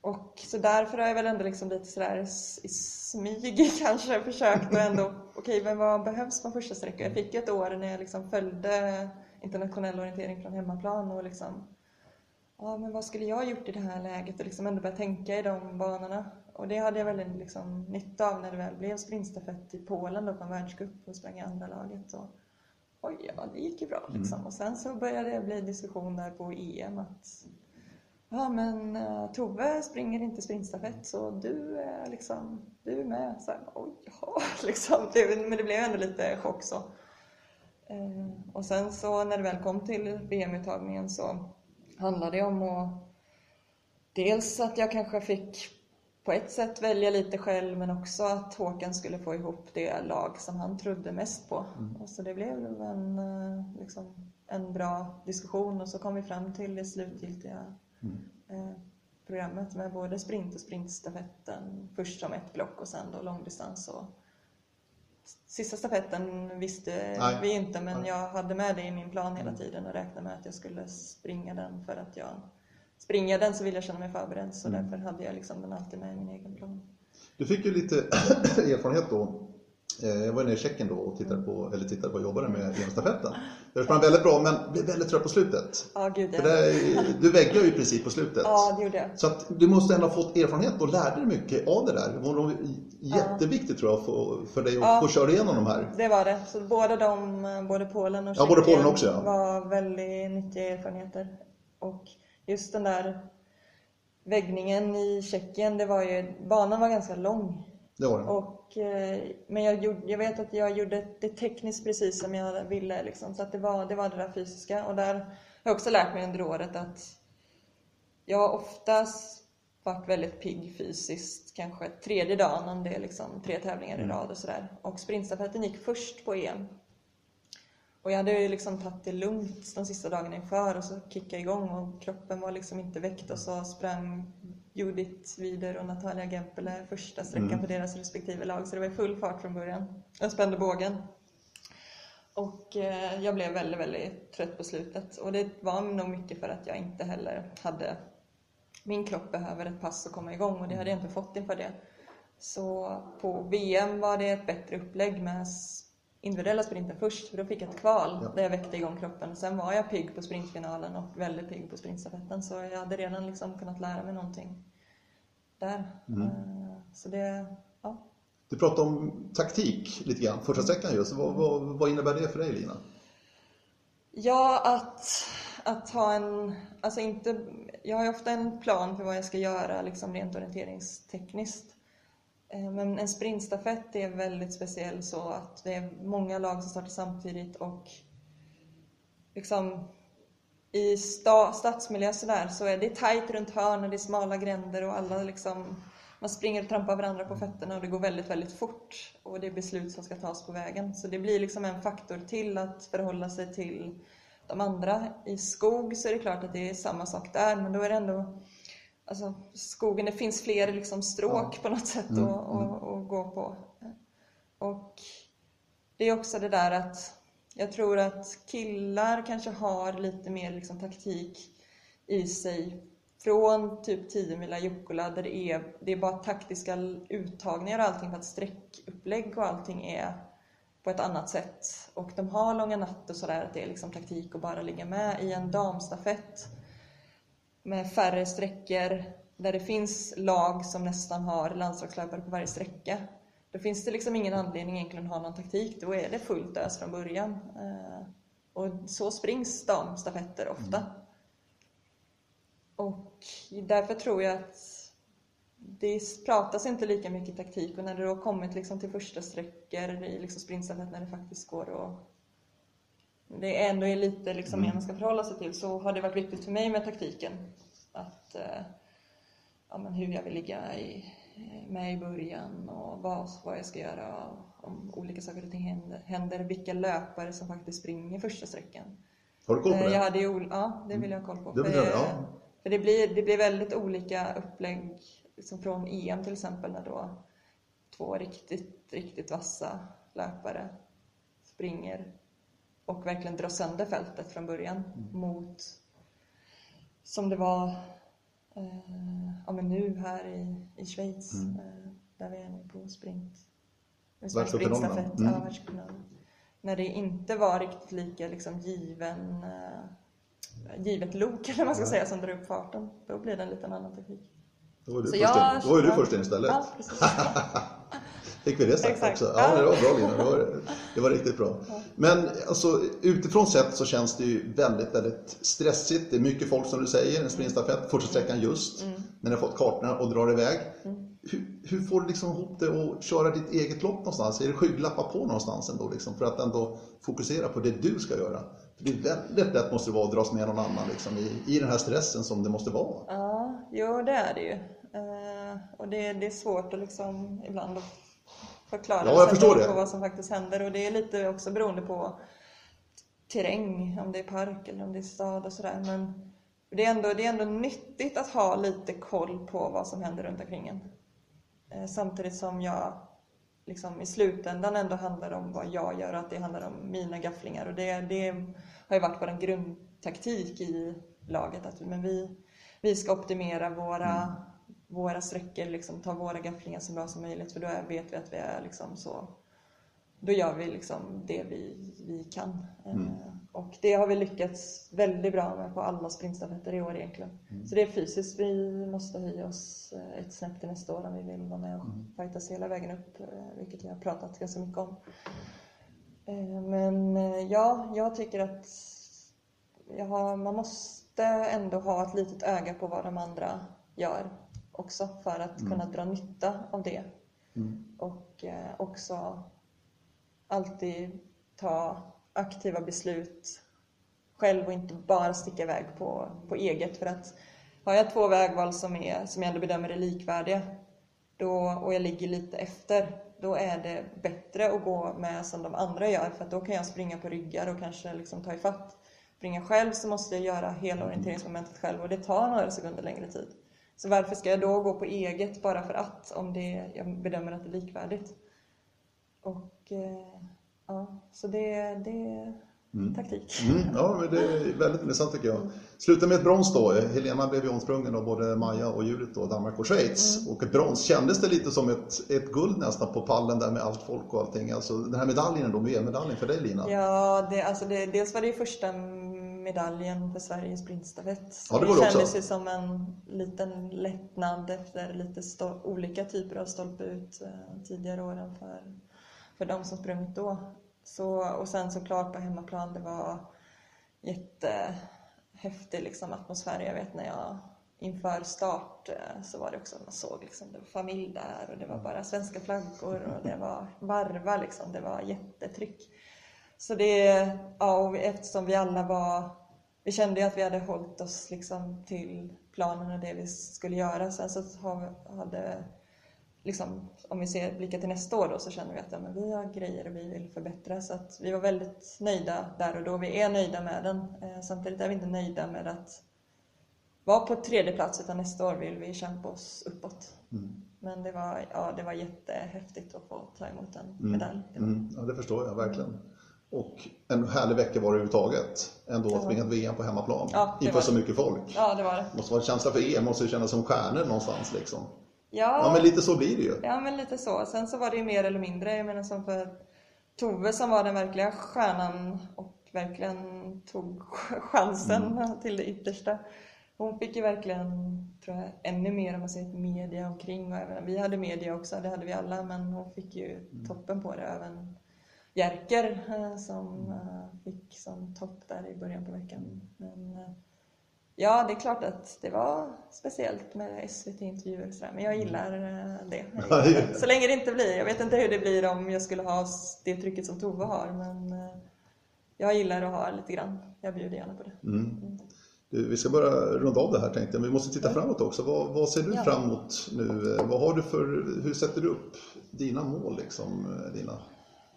Och så därför har jag väl ändå liksom lite sådär i smyg kanske försökt. Och ändå, okej, okay, men vad behövs på första sträckan? Jag fick ju ett år när jag liksom följde internationell orientering från hemmaplan. Och liksom, ja men vad skulle jag ha gjort i det här läget? Och liksom ändå börja tänka i de banorna. Och det hade jag väldigt liksom nytta av när det väl blev sprintstafett i Polen då på en världscup och sprang i andra laget. Och, oj, ja, det gick ju bra liksom. Mm. Och sen så började det bli diskussion där på E M att ja men Tove springer inte sprintstafett så du är liksom, du är med. Så här, oj, ja, liksom. Det, men det blev ändå lite chock så. Eh, och sen så när det väl kom till V M-uttagningen så handlade det om att dels att jag kanske fick på ett sätt välja lite själv, men också att Håkan skulle få ihop det lag som han trodde mest på. Mm. Och så det blev en, liksom, en bra diskussion, och så kom vi fram till det slutgiltiga mm. eh, programmet med både sprint och sprintstafetten. Först som ett block och sen då långdistans. Och sista stafetten visste Nej. vi inte, men Nej. jag hade med det i min plan hela tiden och räknade med att jag skulle springa den, för att jag... Springa den så vill jag känna mig förberedd, så mm. därför hade jag liksom den alltid med i min egen plan. Du fick ju lite erfarenhet då. Jag var nere i Tjecken då och tittade på, eller tittade på och jobbade med stafetten. Det sprang väldigt bra, men blev väldigt trött på slutet. Ja, gud, ja. För det, du väggade ju i princip på slutet. Ja, det gjorde jag. Så att du måste ändå ha fått erfarenhet och lärde dig mycket av det där. Det var jätteviktigt, tror jag, för, för dig att ja, få köra igenom de här. Det var det. Så båda de, både Polen och Tjecken, ja, både Polen också, ja, var väldigt nyttiga erfarenheter. Och just den där väggningen i Tjeckien, det var ju, banan var ganska lång. Det var det. Och, men jag, gjorde, jag vet att jag gjorde det tekniskt precis som jag ville. Liksom, så att det, var, det var det där fysiska. Och där har jag också lärt mig under året att jag oftast varit väldigt pigg fysiskt. Kanske tredje dagen, om det är liksom tre tävlingar i rad och sådär. Och sprintstafetten gick först på E M. Och jag hade ju liksom tagit det lugnt de sista dagarna inför, och så kickade igång och kroppen var liksom inte väckt, och så sprang Judith Wider och Natalia Gempele första sträckan mm. på deras respektive lag, så det var full fart från början. Jag spände bågen. Och eh, jag blev väldigt, väldigt trött på slutet, och det var nog mycket för att jag inte heller hade, min kropp behöver ett pass att komma igång, och det hade jag inte fått inför det. Så på V M var det ett bättre upplägg med individuella sprinten först, för då fick jag ett kval ja. där jag väckte igång kroppen. Sen var jag pigg på sprintfinalen och väldigt pigg på sprintstafetten, så jag hade redan liksom kunnat lära mig någonting där. Mm. Så det, ja. Du pratade om taktik lite grann, första sträckan just. Vad, vad, vad innebär det för dig, Lina? Ja, att, att ha en, alltså inte, jag har ju ofta en plan för vad jag ska göra liksom rent orienteringstekniskt. Men en sprintstafett är väldigt speciell, så att det är många lag som startar samtidigt, och liksom i sta, stadsmiljö så där, så är det tajt runt hörn och det är smala gränder, och alla liksom, man springer och trampar varandra på fötterna, och det går väldigt, väldigt fort, och det är beslut som ska tas på vägen. Så det blir liksom en faktor till att förhålla sig till de andra. I skog så är det klart att det är samma sak där, men då är det ändå... Alltså, skogen, det finns fler liksom stråk ja. på något sätt mm. och, och, och gå på. Och det är också det där att jag tror att killar kanske har lite mer liksom taktik i sig från typ tio mila Jukkola, där det är, det är bara taktiska uttagningar och allting, för att sträckupplägg och allting är på ett annat sätt. Och de har långa natt och sådär, att det är liksom taktik och bara ligga med. I en damstafett med färre sträckor, där det finns lag som nästan har landslagslöpare på varje sträcka, då finns det liksom ingen anledning egentligen att ha någon taktik. Då är det fullt ös från början. Och så springs damstafetter ofta. Mm. Och därför tror jag att det pratas inte lika mycket taktik. Och när det då kommit liksom till första sträckor i liksom sprintstafett, när det faktiskt går och det ändå är lite liksom mer man ska förhålla sig till, så har det varit viktigt för mig med taktiken. Att, ja, men hur jag vill ligga i, med i början, och vad, vad jag ska göra om olika saker och ting händer, händer. Vilka löpare som faktiskt springer första sträckan. Har du koll på det? Jag hade ju, ja, det vill jag ha koll på. Det vill jag, ja. För, för det, blir, det blir väldigt olika upplägg liksom från E M till exempel, när då två riktigt, riktigt vassa löpare springer och verkligen dra sönder fältet från början mm. mot, som det var eh, ja, men nu här i, i Schweiz mm. eh, där vi är nu på sprint. Världscupfinalen. Mm. Ja, när det inte var riktigt lika liksom, given, eh, givet lok, eller man ska ja. säga, som drar upp farten. Då blir det en liten annan teknik. Då är du, jag... du först in istället. Ja, precis. Fick vi det sagt Exakt. också? Ja, det var bra, Lina. Det var, det var riktigt bra. Men alltså, utifrån sett så känns det ju väldigt, väldigt stressigt. Det är mycket folk, som du säger, en sprintstafett, första sträckan just, mm. när ni har fått kartorna och drar iväg. Mm. Hur, hur får du liksom ihop det och köra ditt eget lopp någonstans? Är det skygglappar på någonstans ändå liksom, för att ändå fokusera på det du ska göra? För det är väldigt lätt måste det vara att dras med någon annan liksom, i, i den här stressen som det måste vara. Ja, jo, det är det ju. Uh, Och det, det är svårt att liksom ibland att förklara ja, jag förstår det. På vad som faktiskt händer. Och det är lite också beroende på terräng, om det är park eller om det är stad och sådär. Men det är, ändå, det är ändå nyttigt att ha lite koll på vad som händer runt omkring en. Samtidigt som jag liksom i slutändan ändå handlar om vad jag gör, att det handlar om mina gafflingar. Och det, det har ju varit vår grundtaktik i laget, att men vi, vi ska optimera våra, mm. våra sträckor, liksom, ta våra gafflingar så bra som möjligt, för då vet vi att vi är liksom så, då gör vi liksom det vi, vi kan. Mm. Och det har vi lyckats väldigt bra med på alla sprintstafetter i år egentligen. Mm. Så det är fysiskt, vi måste höja oss ett snäpp till nästa år om vi vill vara med och mm. fightas hela vägen upp, vilket jag har pratat ganska mycket om. Men ja, jag tycker att jag har, man måste ändå ha ett litet öga på vad de andra gör också, för att mm. kunna dra nytta av det. Mm. Och också alltid ta aktiva beslut själv och inte bara sticka iväg på, på eget. För att har jag två vägval som, är, som jag ändå bedömer är likvärdiga då, och jag ligger lite efter, då är det bättre att gå med som de andra gör, för att då kan jag springa på ryggar och kanske liksom ta ifatt. Springa själv så måste jag göra hela orienteringsmomentet själv, och det tar några sekunder längre tid. Så varför ska jag då gå på eget bara för att, om det, jag bedömer att det är likvärdigt? Och ja, så det är mm. taktik. Mm, ja, men det är väldigt intressant tycker jag. Mm. Sluta med ett brons då. Helena blev ju omsprungen av både Maja och Judith och Danmark och Schweiz. Mm. Och ett brons kändes det lite som ett, ett guld nästan på pallen där med allt folk och allting. Alltså den här medaljen då, V M-medaljen för dig Lina. Ja, det, alltså det, dels var det ju första medaljen för Sveriges sprintstafett. Så ja, det, det kändes ju som en liten lättnad efter lite stol- olika typer av stolpe ut eh, tidigare åren för, för de som sprungit då. Så, och sen såklart på hemmaplan, det var jättehäftig liksom, atmosfär. Jag vet när jag inför start så var det också, man såg liksom, det var familj där och det var bara svenska flaggor och det var varva liksom, det var jättetryck. Så det, ja, och eftersom vi alla var, vi kände ju att vi hade hållit oss liksom till planen och det vi skulle göra. Sen så hade liksom, om vi ser blicka till nästa år då, så känner vi att ja, men vi har grejer och vi vill förbättra. Så att vi var väldigt nöjda där och då. Vi är nöjda med den. Eh, samtidigt är vi inte nöjda med att vara på tredje plats, utan nästa år vill vi kämpa oss uppåt. Mm. Men det var, ja, det var jättehäftigt att få ta emot en mm. medalj. Mm. Ja, det förstår jag verkligen. Och en härlig vecka var det överhuvudtaget. Ändå att springa ett V M på hemmaplan. Ja, inför så mycket folk. Ja, det var det. Måste vara en känsla för E M, måste ju kännas som stjärnor någonstans liksom. Ja, ja, men lite så blir det ju. Ja, men lite så. Sen så var det ju mer eller mindre. Jag menar som för Tove som var den verkliga stjärnan och verkligen tog chansen mm. till det yttersta. Hon fick ju verkligen, tror jag, ännu mer om man säger media omkring. Och även, vi hade media också, det hade vi alla. Men hon fick ju mm. toppen på det. Även Jerker som fick som topp där i början på veckan. Men ja, det är klart att det var speciellt med S V T-intervjuer och sådär, men jag gillar det. Jag gillar. Så länge det inte blir, jag vet inte hur det blir om jag skulle ha det trycket som Tove har, men jag gillar att ha lite grann. Jag bjuder gärna på det. Mm. Mm. Du, vi ska börja runda av det här tänkte jag, men vi måste titta framåt också. Vad, vad ser du ja. framåt nu? Vad har du för, hur sätter du upp dina mål liksom, dina?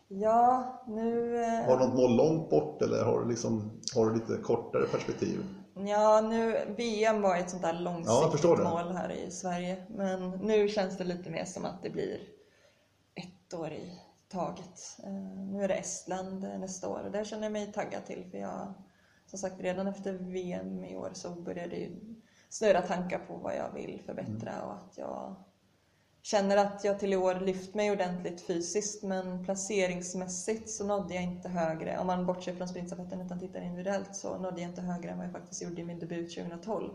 Ja, nu... Har du något mål långt bort eller har du, liksom, har du lite kortare perspektiv? Ja, nu V M var ett sånt där långsiktigt ja, mål här i Sverige. Men nu känns det lite mer som att det blir ett år i taget. Nu är det Estland nästa år och där känner jag mig taggad till. För jag, som sagt, redan efter V M i år så började det ju snurra tankar på vad jag vill förbättra. Mm. Och att jag känner att jag till i år lyft mig ordentligt fysiskt, men placeringsmässigt så nådde jag inte högre. Om man bortser från sprintstafetten utan tittar individuellt så nådde jag inte högre än vad jag faktiskt gjorde i min debut tjugohundratolv.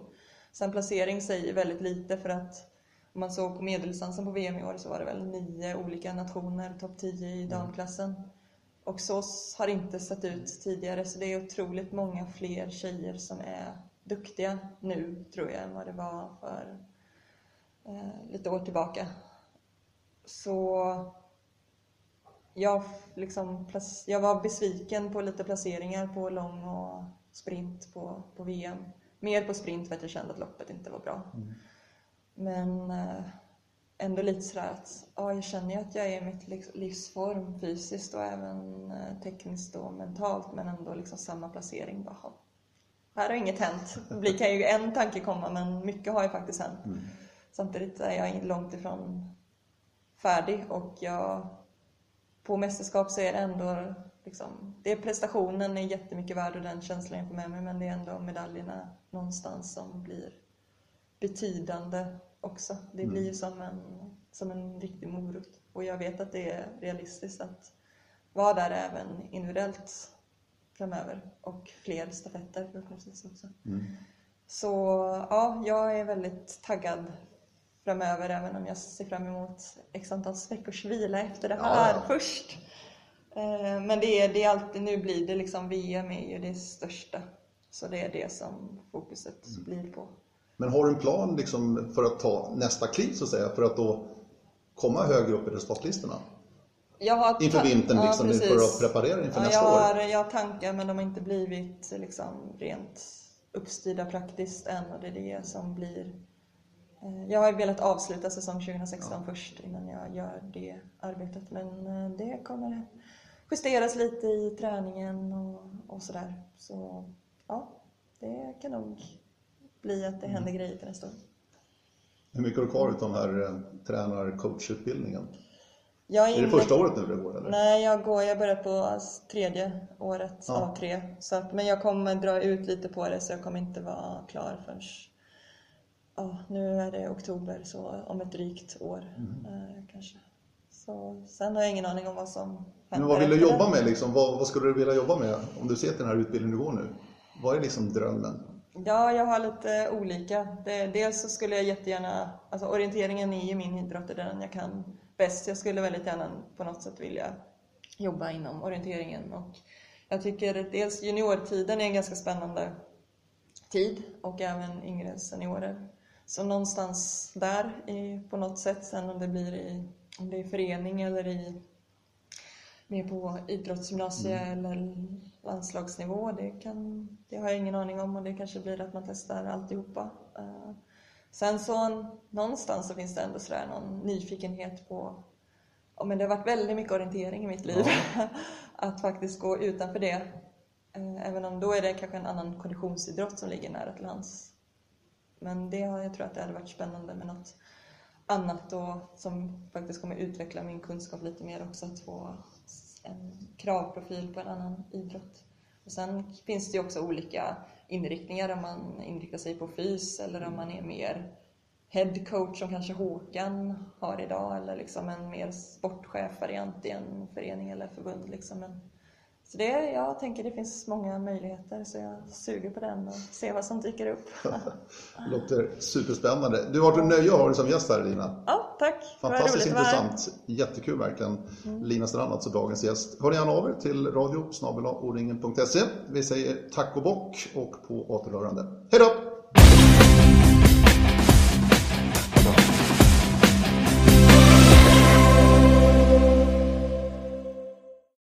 Sen placering säger väldigt lite, för att om man såg på medeldistansen på V M i år så var det väl nio olika nationer, topp tio i damklassen. Och så har det inte sett ut tidigare, så det är otroligt många fler tjejer som är duktiga nu tror jag än vad det var för lite år tillbaka. Så jag, liksom, jag var besviken på lite placeringar på lång och sprint på, på V M. Mer på sprint för att jag kände att loppet inte var bra. Mm. Men ändå lite sådär att ja, jag känner ju att jag är i mitt livsform fysiskt och även tekniskt och mentalt, men ändå liksom samma placering. Bara, här har inget hänt. Det kan ju en tanke komma, men mycket har ju faktiskt hänt. Mm. Samtidigt är jag långt ifrån färdig, och jag på mästerskap så är det ändå liksom, det är prestationen är jättemycket värd och den känslan jag får med mig, men det är ändå medaljerna någonstans som blir betydande också. Det blir ju som en, som en riktig morot. Och jag vet att det är realistiskt att vara där även individuellt framöver. Och fler stafetter förhoppningsvis också. Mm. Så ja, jag är väldigt taggad framöver, även om jag ser fram emot x antals veckors vila efter det här ja. först. Men det är, det är alltid, nu blir det liksom V M är ju det största. Så det är det som fokuset mm. blir på. Men har du en plan liksom för att ta nästa kliv så att säga, för att då komma högre upp i resultatlistorna? Jag har inför vintern ja, liksom, för att preparera inför ja, nästa jag har, år? Jag har tankar, men de har inte blivit liksom rent uppstyrda praktiskt än, och det är det som blir... Jag har velat avsluta säsong tjugohundrasexton ja. först innan jag gör det arbetet, men det kommer justeras lite i träningen och, och sådär. Så ja, det kan nog bli att det händer grejer för en stund. Hur mycket har du kvar utom här eh, tränar-coachutbildningen? Jag är, är det inne... första året nu du går? Eller? Nej, jag går. Jag börjar på alltså, tredje året ja. A tre. Så att, men jag kommer dra ut lite på det, så jag kommer inte vara klar förrän... Ja, nu är det oktober, så om ett drygt år mm. eh, kanske. Så, sen har jag ingen aning om vad som händer. Men vad vill du jobba med? Liksom? Vad, vad skulle du vilja jobba med om du ser till den här utbildningen du går nu? Vad är liksom drömmen? Ja, jag har lite olika. Dels så skulle jag jättegärna... Alltså orienteringen är ju min idrott, är den jag kan bäst. Jag skulle väldigt gärna på något sätt vilja jobba inom orienteringen. Och jag tycker dels juniortiden är en ganska spännande tid. Och även yngre seniorer. Så någonstans där på något sätt. Sen om det blir i, om det är förening eller i... Mer på idrottsgymnasiet mm. eller landslagsnivå, det, kan, det har jag ingen aning om, och det kanske blir att man testar alltihopa. Uh, sen så någonstans så finns det ändå sådär någon nyfikenhet på, oh, men det har varit väldigt mycket orientering i mitt liv, mm. att faktiskt gå utanför det. Uh, även om då är det kanske en annan konditionsidrott som ligger nära till hands. Men det har, jag tror att det hade varit spännande med något annat då, som faktiskt kommer utveckla min kunskap lite mer också, att få en kravprofil på en annan idrott. Och sen finns det ju också olika inriktningar, om man inriktar sig på fys eller om man är mer headcoach som kanske Håkan har idag, eller liksom en mer sportchef-variant i en förening eller förbund. Liksom. Men, så det, jag tänker det finns många möjligheter, så jag suger på den och ser vad som dyker upp. Det låter superspännande. Du har varit en nöje att ha dig som gäst här, Lina. Ja. Tack. Fantastiskt intressant. Jättekul verkligen. Mm. Lina Strand, alltså dagens gäst. Hör gärna av er till radio snabel-a o ringen punkt se. Vi säger tack och bock och på återhörande. Hej då!